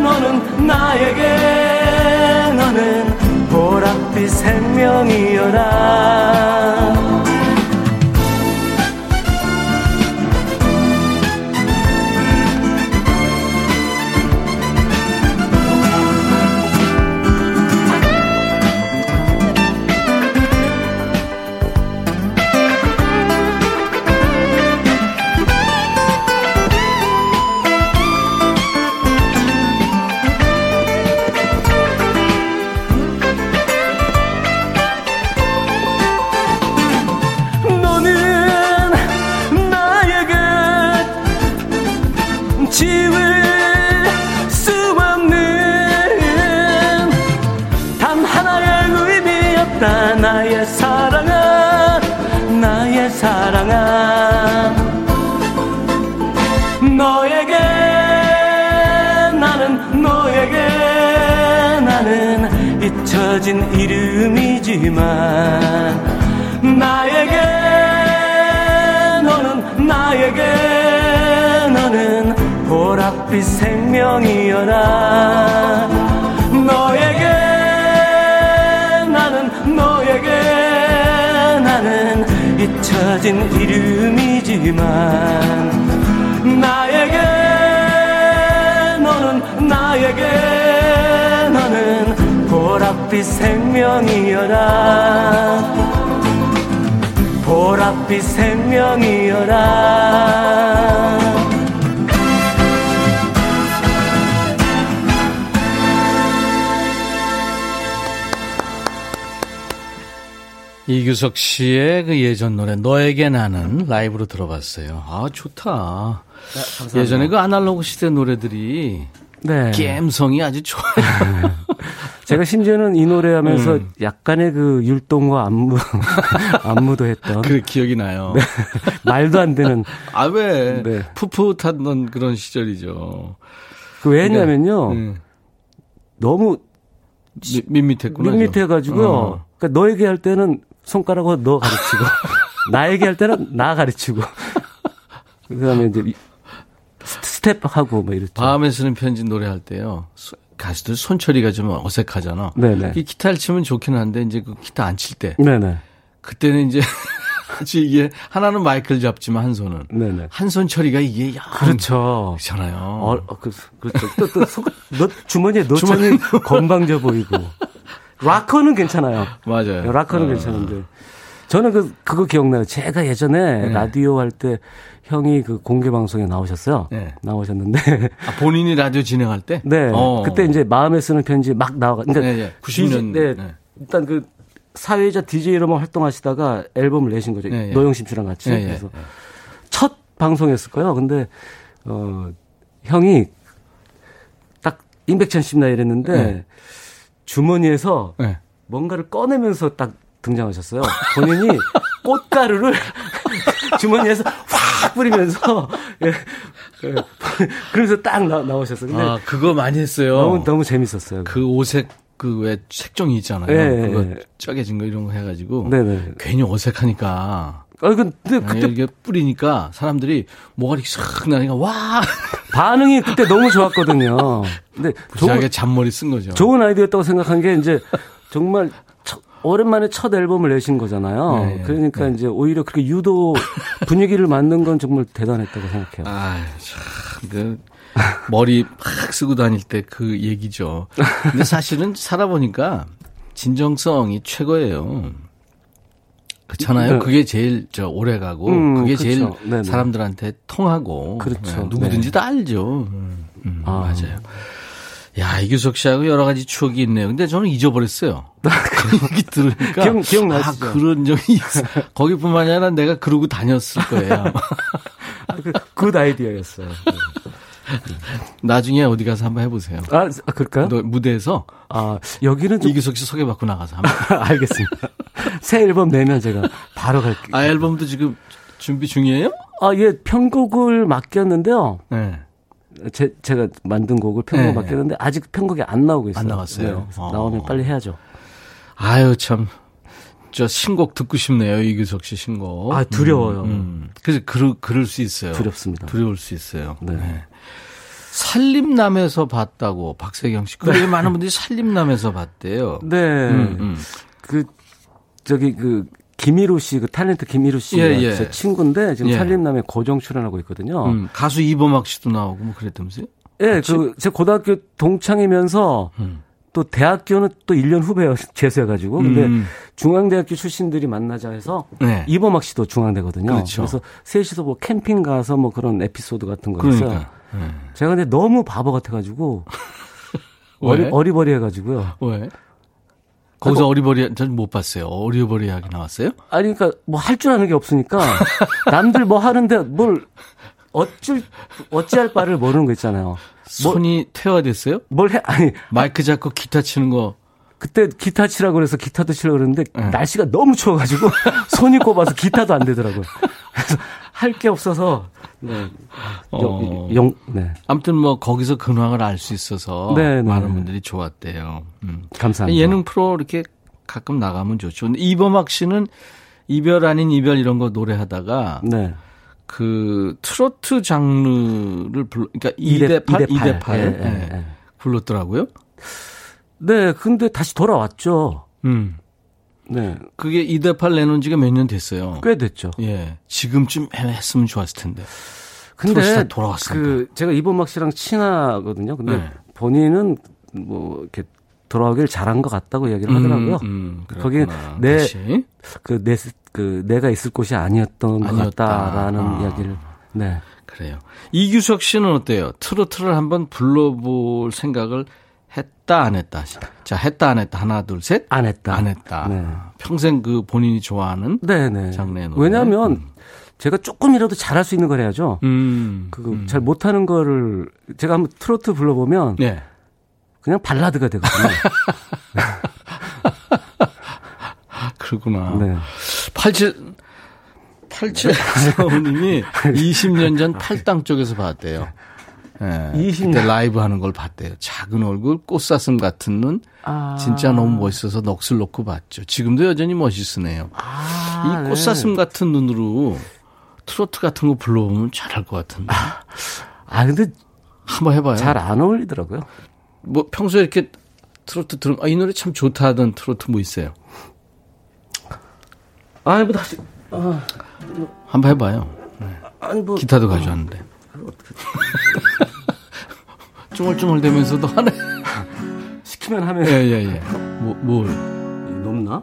너는 나에게 너는 보랏빛 생명이여라. 사랑아 너에게 나는 너에게 나는 잊혀진 이름이지만 나에게 너는 나에게 너는 보랏빛 생명이여라. 너에게 나는 너에게 나는 잊혀진 이름이지만 나에게 너는 나에게 너는 보랏빛 생명이여라. 보랏빛 생명이여라. 이규석 씨의 그 예전 노래 너에게 나는 라이브로 들어봤어요. 아 좋다. 네, 예전에 그 아날로그 시대 노래들이 네. 감성이 아주 좋아요. 네. 제가 심지어는 이 노래하면서 음. 약간의 그 율동과 안무 안무도 했던 그 기억이 나요. 네. 말도 안 되는 아 왜 네. 풋풋한 그런 시절이죠. 그 왜냐면요 음. 너무 미, 밋밋했구나. 밋밋해가지고요. 어. 그러니까 너에게 할 때는 손가락으로 너 가르치고 나에게 할 때는 나 가르치고 그다음에 이제 스텝하고 뭐 이렇죠. 밤에 쓰는 편지 노래할 때요. 가수들 손처리가 좀 어색하잖아. 네네. 기타를 치면 좋긴 한데 이제 그 기타 안 칠 때. 네네. 그때는 이제 이게 하나는 마이크를 잡지만 한 손은 네네. 한 손 처리가 이게 야 그렇죠. 그렇잖아요. 어, 그, 그렇죠. 또 또 너 주머니에 넣자니 건방져 보이고. 락커는 괜찮아요. 맞아요. 락커는 어. 괜찮은데 저는 그, 그거 기억나요. 제가 예전에 네. 라디오 할 때 형이 그 공개 방송에 나오셨어요. 네. 나오셨는데. 아, 본인이 라디오 진행할 때? 네. 어. 그때 이제 마음에 쓰는 편지 막 나와가. 그러니까 네, 네. 구십 년. 네. 네. 일단 그 사회자 디제이로만 활동하시다가 앨범을 내신 거죠. 네, 네. 노영심 씨랑 같이. 네, 네. 그래서 네. 첫 방송했을 거예요. 근데, 어, 형이 딱 임백천 씨나 이랬는데 네. 주머니에서 네. 뭔가를 꺼내면서 딱 등장하셨어요. 본인이 꽃가루를 주머니에서 확 뿌리면서 예, 예, 그러면서 딱 나, 나오셨어요. 근데 아, 그거 많이 했어요. 너무 너무 재밌었어요. 그 오색 그 왜 색종이 있잖아요. 예, 그거 예. 쪼개진 거 이런 거 해가지고 네네. 괜히 어색하니까. 아, 근데 그때 이게 뿌리니까 사람들이 뭐가 이렇게 싹 나니까 와 반응이 그때 너무 좋았거든요. 근데 부지하게 잔머리 쓴 거죠. 좋은 아이디어였다고 생각한 게 이제 정말. 오랜만에 첫 앨범을 내신 거잖아요. 네, 그러니까 네. 이제 오히려 그렇게 유도 분위기를 만든 건 정말 대단했다고 생각해요. 아, 참, 그 머리 팍 쓰고 다닐 때 그 얘기죠. 근데 사실은 살아보니까 진정성이 최고예요. 그렇잖아요. 네. 그게 제일 저 오래가고 음, 그게 그렇죠. 제일 네네. 사람들한테 통하고 그렇죠. 네, 누구든지 네. 다 알죠. 음, 음, 아. 맞아요. 야, 이규석 씨하고 여러 가지 추억이 있네요. 근데 저는 잊어버렸어요. 거기 들으니까. 기억, 기억나시죠? 아, 그런 적이 있어. 거기뿐만 아니라 내가 그러고 다녔을 거예요. 아, 그, 굿 아이디어였어요. 나중에 어디 가서 한번 해보세요. 아, 그럴까요? 너, 무대에서. 아, 여기는 좀. 이규석 씨 소개받고 나가서 한번. 알겠습니다. 새 앨범 내면 제가 바로 갈게요. 아, 앨범도 지금 준비 중이에요? 아, 예, 편곡을 맡겼는데요. 네. 제, 제가 만든 곡을 편곡 맡겼는데 네. 아직 편곡이 안 나오고 있어요. 안 나왔어요. 네, 나오면 빨리 해야죠. 아유 참, 저 신곡 듣고 싶네요. 이규석 씨 신곡. 아 두려워요. 음, 음. 그래서 그러, 그럴 수 있어요. 두렵습니다. 두려울 수 있어요. 네. 네. 살림남에서 봤다고 박세경 씨. 그게 네. 많은 분들이 살림남에서 봤대요. 네. 음, 음. 그 저기 그. 김희루 씨, 그 탤런트 김희루 씨가 예, 예. 제 친구인데 지금 예. 살림남에 고정 출연하고 있거든요. 음, 가수 이범학 씨도 나오고 뭐 그랬다면서요? 예, 그 제 고등학교 동창이면서 음. 또 대학교는 또 일 년 후배요 재수해가지고 근데 음. 중앙대학교 출신들이 만나자 해서 네. 이범학 씨도 중앙대거든요. 그렇죠. 그래서 셋이서 뭐 캠핑 가서 뭐 그런 에피소드 같은 거 있어요. 그러니까. 네. 제가 근데 너무 바보 같아가지고 어리, 어리버리해가지고요. 왜? 거기서 어리버리, 전 못 봤어요. 어리버리하게 나왔어요? 아니, 그러니까 뭐 할 줄 아는 게 없으니까 남들 뭐 하는데 뭘 어쩔, 어찌할 바를 모르는 거 있잖아요. 손이 뭘, 퇴화됐어요? 뭘 해, 아니. 마이크 잡고 기타 치는 거. 그때 기타 치라고 그래서 기타도 치려고 그랬는데 네. 날씨가 너무 추워가지고 손이 꼽아서 기타도 안 되더라고요. 그래서 할 게 없어서. 네. 어. 영, 네. 아무튼 뭐 거기서 근황을 알 수 있어서 네네. 많은 분들이 좋았대요. 음. 감사합니다. 예능 프로 이렇게 가끔 나가면 좋죠. 근데 이범학 씨는 이별 아닌 이별 이런 거 노래하다가 네. 그 트로트 장르를 불러, 그러니까 이 대 팔, 이 대 팔 예, 예, 예. 불렀더라고요. 네, 근데 다시 돌아왔죠. 음. 네. 그게 이 대 팔 내놓은 지가 몇 년 됐어요. 꽤 됐죠. 예. 지금쯤 했으면 좋았을 텐데. 근데 돌아왔습니다. 그 제가 이범학 씨랑 친하거든요. 근데 네. 본인은 뭐 이렇게 돌아오길 잘한 것 같다고 이야기를 하더라고요. 음, 음, 거기 내 그 내 그 내가 있을 곳이 아니었던 것 같다라는 아. 이야기를. 네. 그래요. 이규석 씨는 어때요? 트로트를 한번 불러볼 생각을 했다 안 했다. 자, 했다 안 했다. 하나 둘 셋. 안 했다. 안 했다. 네. 평생 그 본인이 좋아하는 네네. 장르의 노래. 왜냐하면 음. 제가 조금이라도 잘할 수 있는 걸 해야죠. 음. 그거 음. 잘 못하는 거를 제가 한번 트로트 불러보면 네. 그냥 발라드가 되거든요. 그렇구나. 네. 팔칠 팔칠 사모님이 이십 년 전 팔당 쪽에서 봤대요. 네, 그때 라이브 하는 걸 봤대요. 작은 얼굴, 꽃사슴 같은 눈, 아. 진짜 너무 멋있어서 넋을 놓고 봤죠. 지금도 여전히 멋있으네요. 아, 이 꽃사슴 네. 같은 눈으로 트로트 같은 거 불러보면 잘할 것 같은데. 아, 아 근데 한번 해봐요. 잘 안 어울리더라고요. 뭐 평소에 이렇게 트로트 들으면 아, 이 노래 참 좋다 하던 트로트 뭐 있어요? 아니 뭐 다시 아, 뭐. 한번 해봐요. 네. 아니, 뭐. 기타도 가져왔는데. 쭈물쭈물대면서도 하네. 시키면 하면. 예예예. 뭐 뭘? 높나?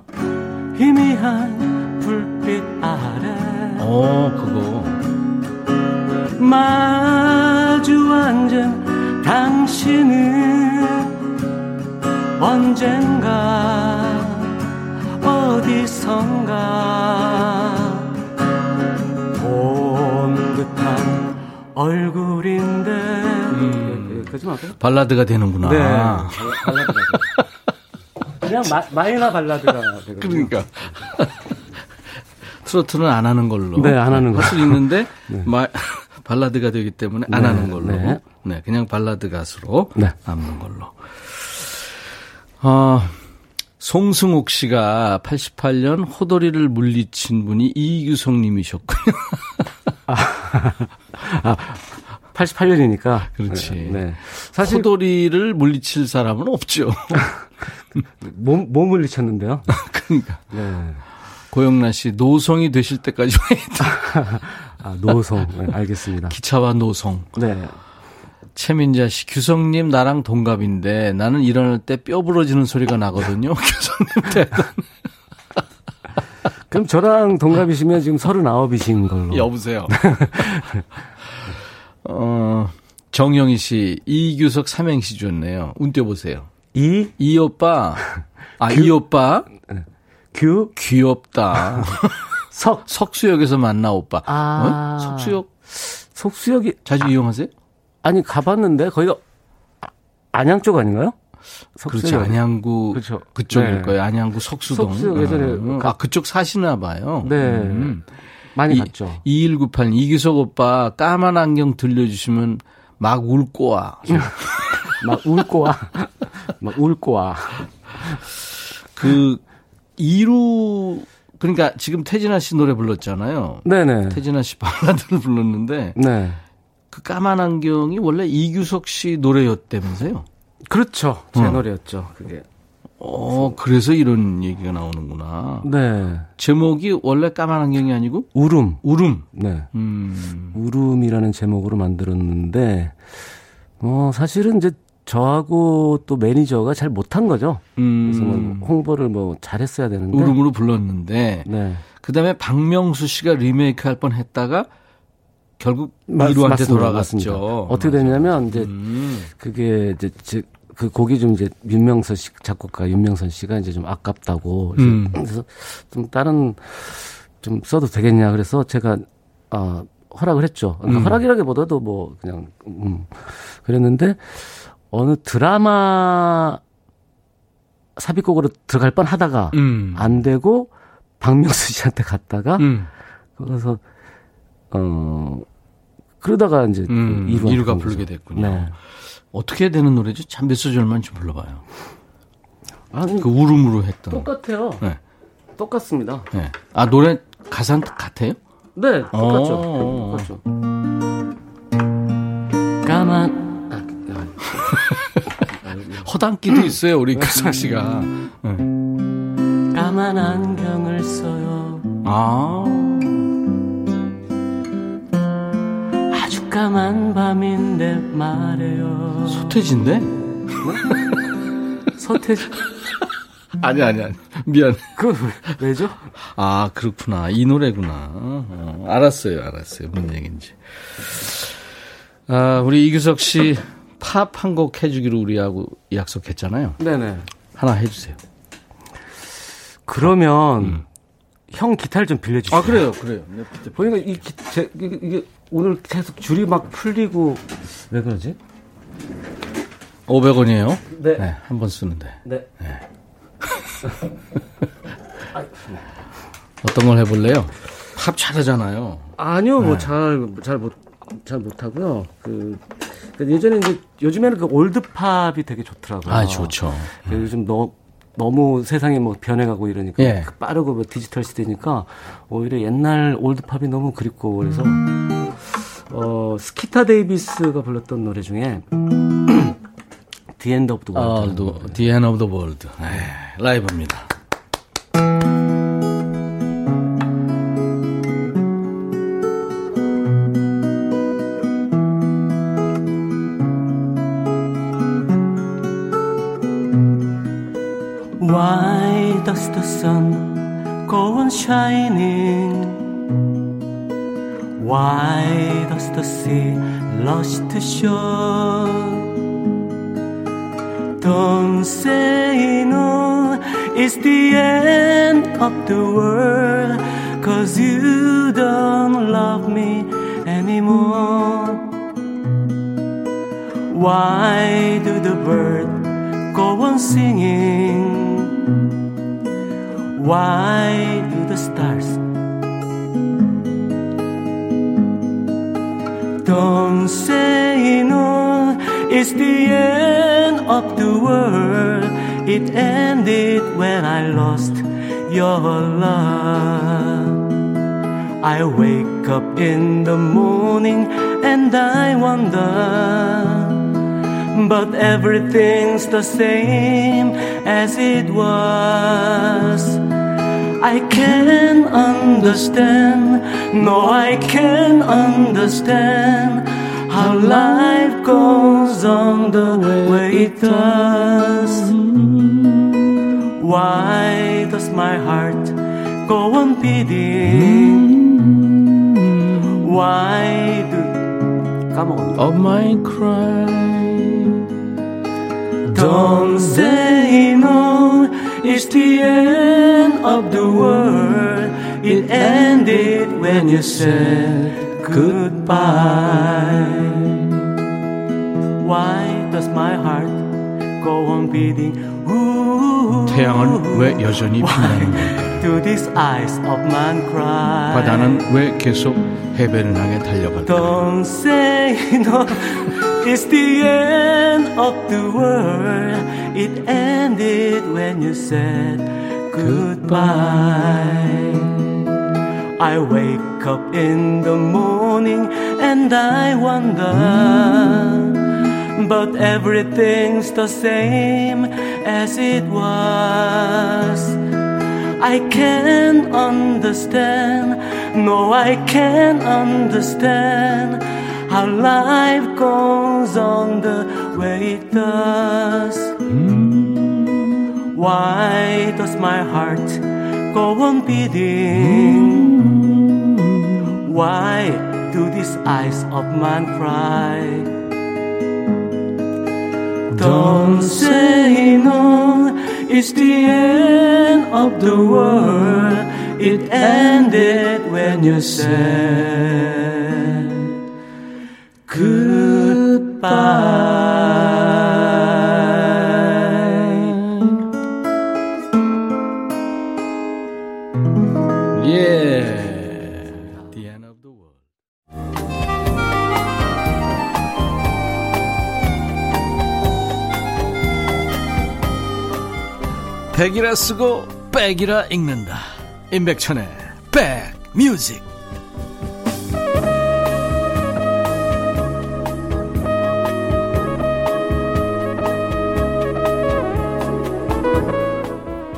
희미한 불 불빛 아래 어 그거 마주 앉은 당신은 언젠가 어디선가 본 듯한 얼굴인데 음, 발라드가 되는구나. 네, 발라드가 그냥 마, 마이너 발라드가 되거든요. 그러니까 트로트는 안 하는 걸로. 네, 안 하는 걸로. 할 수 있는데 네. 마, 발라드가 되기 때문에 안 네, 하는 걸로. 네. 네, 그냥 발라드 가수로 네. 남는 걸로. 어, 송승옥 씨가 팔십팔 년 호돌이를 물리친 분이 이규석 님이셨군요. 아, 아, 팔십팔 년이니까. 그렇지. 네. 사실 호돌이를 물리칠 사람은 없죠. 뭐, 뭐 물리쳤는데요? 그러니까. 네. 고영란 씨, 노성이 되실 때까지 와야 아, 노성. 네, 알겠습니다. 기차와 노성. 네. 최민자 씨, 규성님 나랑 동갑인데 나는 일어날 때 뼈 부러지는 소리가 나거든요. 규성님 대단. 그럼 저랑 동갑이시면 지금 서른아홉이신 걸로. 여보세요. 어, 정영희 씨, 이규석 삼행시 줬네요. 운 띄워보세요. 이? 이 오빠. 아, 규? 이 오빠. 규? 귀엽다. 석. 석수역에서 만나, 오빠. 아. 어? 석수역? 석수역이. 자주 아. 이용하세요? 아니, 가봤는데, 거기가, 안양 쪽 아닌가요? 그렇죠. 안양구. 그렇죠. 그쪽일 네. 거예요. 안양구 석수동. 석수역 예전에. 음. 가... 아, 그쪽 사시나 봐요. 네. 음. 많이 이, 갔죠. 이일구팔, 이규석 오빠, 까만 안경 들려주시면 막 울고 와. 막 울고 와. 막 울고 와. 그, 이루, 그러니까 지금 태진아 씨 노래 불렀잖아요. 네네. 태진아 씨 발라드를 불렀는데. 네. 그 까만 안경이 원래 이규석 씨 노래였다면서요? 그렇죠. 제 응. 노래였죠. 그게. 어, 그래서 이런 얘기가 나오는구나. 네. 제목이 원래 까만 안경이 아니고? 울음. 울음. 네. 음. 울음이라는 제목으로 만들었는데, 어, 사실은 이제 저하고 또 매니저가 잘 못한 거죠. 음. 그래서 뭐 홍보를 뭐 잘했어야 되는데. 울음으로 불렀는데, 네. 그 다음에 박명수 씨가 리메이크 할 뻔 했다가, 결국 이루한테 돌아갔죠. 어떻게 됐냐면 이제 음. 그게 이제 그 곡이 좀 이제 윤명선 씨 작곡가 윤명선 씨가 이제 좀 아깝다고 음. 그래서 좀 다른 좀 써도 되겠냐 그래서 제가 아, 허락을 했죠. 그러니까 음. 허락이라기보다도 뭐 그냥 음. 그랬는데 어느 드라마 삽입곡으로 들어갈 뻔하다가 음. 안 되고 박명수 씨한테 갔다가 음. 그래서 어. 그러다가 이제 음, 이루가 부르게 됐군요. 네. 어떻게 되는 노래죠? 참 몇 소절만 좀 불러봐요. 아니, 그 울음으로 했던. 똑같아요. 네. 똑같습니다. 네. 아 노래 가사 같아요? 네, 똑같죠. 오. 똑같죠. 까만 허당끼도 있어요 우리 규석 씨가. 네. 까만 안경을 써요. 아. 까만 밤인데 말해요. 서태지인데? 서태지? 아니 아니 아니 미안. 그 왜죠? 아 그렇구나 이 노래구나. 어, 알았어요 알았어요 무슨 얘기인지. 아 우리 이규석 씨 팝 한 곡 해주기로 우리하고 약속했잖아요. 네네. 하나 해주세요. 그러면 음. 형 기타를 좀 빌려주세요. 아 그래요 그래요. 보니까 이 기, 제, 이게, 이게 오늘 계속 줄이 막 풀리고 왜 그러지? 오백 원이에요? 네. 네, 한 번 쓰는데. 네. 네. 어떤 걸 해볼래요? 팝 잘하잖아요. 아니요, 네. 뭐 잘 잘 못 잘 못하고요. 그 그러니까 예전에 이제 요즘에는 그 올드 팝이 되게 좋더라고요. 아 좋죠. 네. 요즘 너 너무 세상이 뭐 변해가고 이러니까 예. 빠르고 뭐 디지털 시대니까 오히려 옛날 올드팝이 너무 그립고 그래서 어, 스키타 데이비스가 불렀던 노래 중에 The End of the World. 아, 노래. The End of the World. 에이, 라이브입니다. Why does the sun 무거운 샤이닝 Why does the sea rush to shore Don't say no, it's the end of the world Cause you don't love me anymore Why do the birds go on singing? Why do the stars? Don't say no, it's the end of the world It ended when I lost your love I wake up in the morning and I wonder But everything's the same as it was I can understand, no I can understand How life goes on the way it does Why does my heart go on beating Why do... Come on Of my cry Don't say no It's the end of the world It ended when you said goodbye Why does my heart go on beating Ooh, 태양은 왜 여전히 빛나는 건가? Do these eyes of man cry? 바다는 왜 계속 해변을 향해 달려갈까? Don't say no It's the end of the world It ended when you said goodbye I wake up in the morning and I wonder But everything's the same as it was I can understand, no I can understand How life goes on the way it does mm. Why does my heart go on beating mm. Why do these eyes of mine cry Don't say no It's the end of the world It ended when you said Goodbye. Yeah. The end of the world. 백이라 쓰고 백이라 읽는다. 임백천의 백뮤직.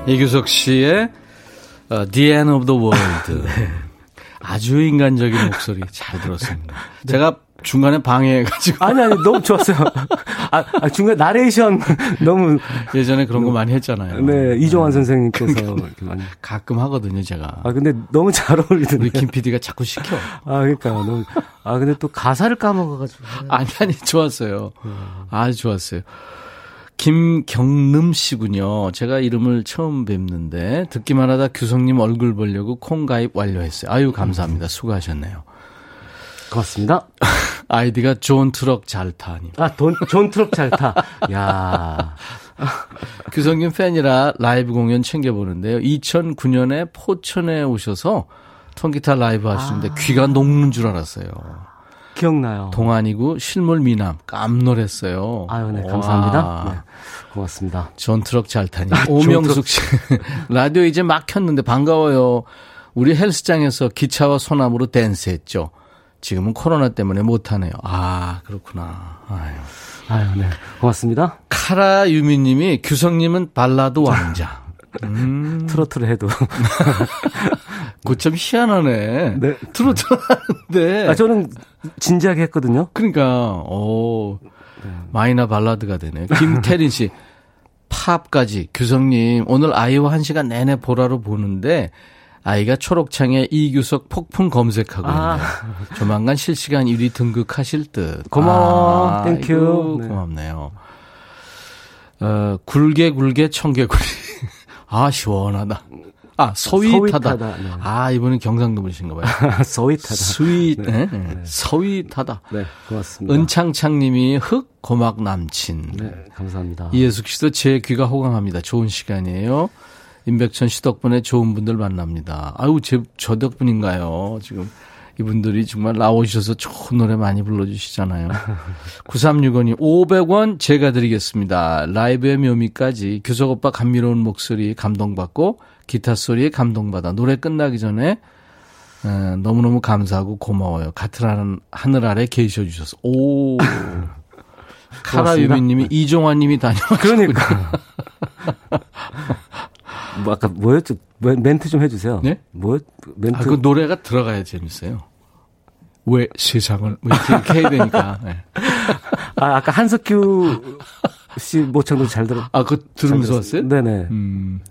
이규석 씨의 uh, The End of the World. 네. 아주 인간적인 목소리 잘 들었습니다. 네. 제가 중간에 방해해가지고. 아니, 아니, 너무 좋았어요. 아, 아 중간에 나레이션 너무. 예전에 그런 거 많이 했잖아요. 네, 이종환 선생님께서. 가끔 하거든요, 제가. 아, 근데 너무 잘 어울리던데. 우리 김 피디가 자꾸 시켜. 아, 그러니까. 너무. 아, 근데 또 가사를 까먹어가지고. 아니, 아니, 좋았어요. 아주 좋았어요. 김경름 씨군요. 제가 이름을 처음 뵙는데 듣기만 하다 규성님 얼굴 보려고 콩 가입 완료했어요. 아유 감사합니다. 수고하셨네요. 고맙습니다. 아이디가 존 트럭 잘타님. 아, 돈, 존 트럭 잘타. 야. 규성님 팬이라 라이브 공연 챙겨보는데요. 이천구 년에 포천에 오셔서 통기타 라이브 하시는데 아. 귀가 녹는 줄 알았어요. 기억나요. 동안이고 실물 미남 깜놀했어요. 아유, 네, 감사합니다. 네, 고맙습니다. 전 트럭 잘 타니. 아, 오명숙 씨 라디오 이제 막 켰는데 반가워요. 우리 헬스장에서 기차와 소나무로 댄스했죠. 지금은 코로나 때문에 못하네요. 아 그렇구나. 아유, 아유, 네, 고맙습니다. 카라 유미님이 규성님은 발라드 왕자. 음. 트로트를 해도. 그거 참 희한하네. 네. 트로트 하는데. 아, 저는 진지하게 했거든요. 그러니까, 오. 네. 마이너 발라드가 되네. 김태린 씨. 팝까지. 규성님, 오늘 아이와 한 시간 내내 보라로 보는데, 아이가 초록창에 이규석 폭풍 검색하고 아. 있네요. 조만간 실시간 일 위 등극하실 듯. 고마워. 아, 땡큐. 아이고, 네. 고맙네요. 어, 굴게 굴게 청개구리. 아, 시원하다. 아, 서윗하다. 서윗하다. 네. 아, 이분은 경상도 분이신가 봐요. 서윗하다. 스윗, 네. 네. 네. 서윗하다. 네, 고맙습니다. 은창창 님이 흑 고막 남친. 네, 감사합니다. 이예숙 씨도 제 귀가 호강합니다. 좋은 시간이에요. 임백천 씨 덕분에 좋은 분들 만납니다. 아유, 제, 저 덕분인가요? 지금 이분들이 정말 나오셔서 좋은 노래 많이 불러주시잖아요. 구삼육오 님, 오백 원 제가 드리겠습니다. 라이브의 묘미까지 규석 오빠 감미로운 목소리 감동받고 기타 소리에 감동받아 노래 끝나기 전에 에, 너무너무 감사하고 고마워요. 같은 하늘 아래 계셔주셔서. 오. 카라유미님이 이종환님이 다녀왔군요. 그러니까. 뭐 아까 뭐였죠? 멘트 좀 해주세요. 네? 뭐 멘트? 아, 그 노래가 들어가야 재밌어요. 왜 세상을 왜 이렇게 해야 되니까. 네. 아 아까 한석규 씨 모창도 잘 들어. 아 그 들으면서 왔어요? 네네. 음.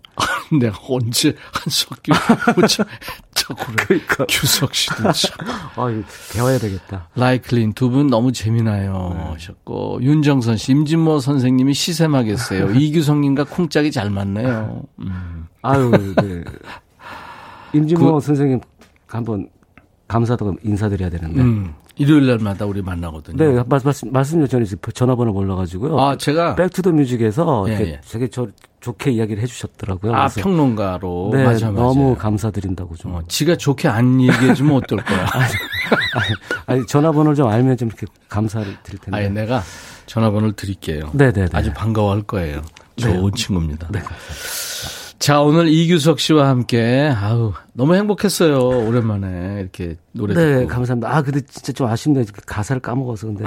내가 언제 한석규 모창 했다고요? 그러니까 규석 씨도 참. 아 이거 배워야 되겠다. 라이클린 두 분 너무 재미나요. 네. 하셨고 윤정선 씨, 임진모 선생님이 시샘하겠어요. 이규성님과 쿵짝이 잘 맞네요. 음. 아유, 네. 임진모 그, 선생님 한번 감사하다고 인사드려야 되는데. 음. 일요일 날마다 우리 만나거든요. 네, 말씀, 말씀요 전에 전화번호 몰라가지고요. 아, 제가. 백투더뮤직에서 예, 예. 되게 저, 좋게 이야기를 해주셨더라고요. 아, 평론가로. 네, 맞아, 맞아. 너무 감사드린다고 좀. 어, 지가 좋게 안 얘기해주면 어떨 거야. 아니, 아니, 아니, 전화번호를 좀 알면 좀 이렇게 감사를 드릴 텐데. 아니, 내가 전화번호를 드릴게요. 네네네. 아주 반가워할 거예요. 좋은 네. 친구입니다. 네. 자, 오늘 이규석 씨와 함께, 아우, 너무 행복했어요. 오랜만에 이렇게 노래 듣고. 네, 감사합니다. 아, 근데 진짜 좀 아쉽네요. 가사를 까먹어서, 근데.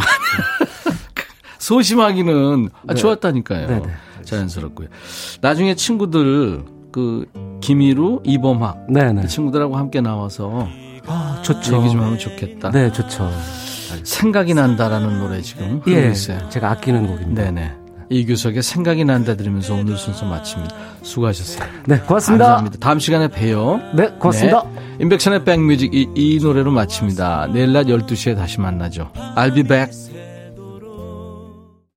소심하기는, 아, 네. 좋았다니까요. 네네. 자연스럽고요. 나중에 친구들, 그, 김희루, 이범학. 네네. 그 친구들하고 함께 나와서. 아, 좋죠. 얘기 좀 하면 좋겠다. 네, 좋죠. 생각이 난다라는 노래 지금. 예. 있어요. 제가 아끼는 곡입니다. 네네. 이규석의 생각이 난다 들으면서 오늘 순서 마칩니다. 수고하셨어요. 네, 고맙습니다. 감사합니다. 다음 시간에 봬요. 네, 고맙습니다. 네, 임백천의 백뮤직 이, 이 노래로 마칩니다. 내일 낮 열두 시에 다시 만나죠. I'll be back.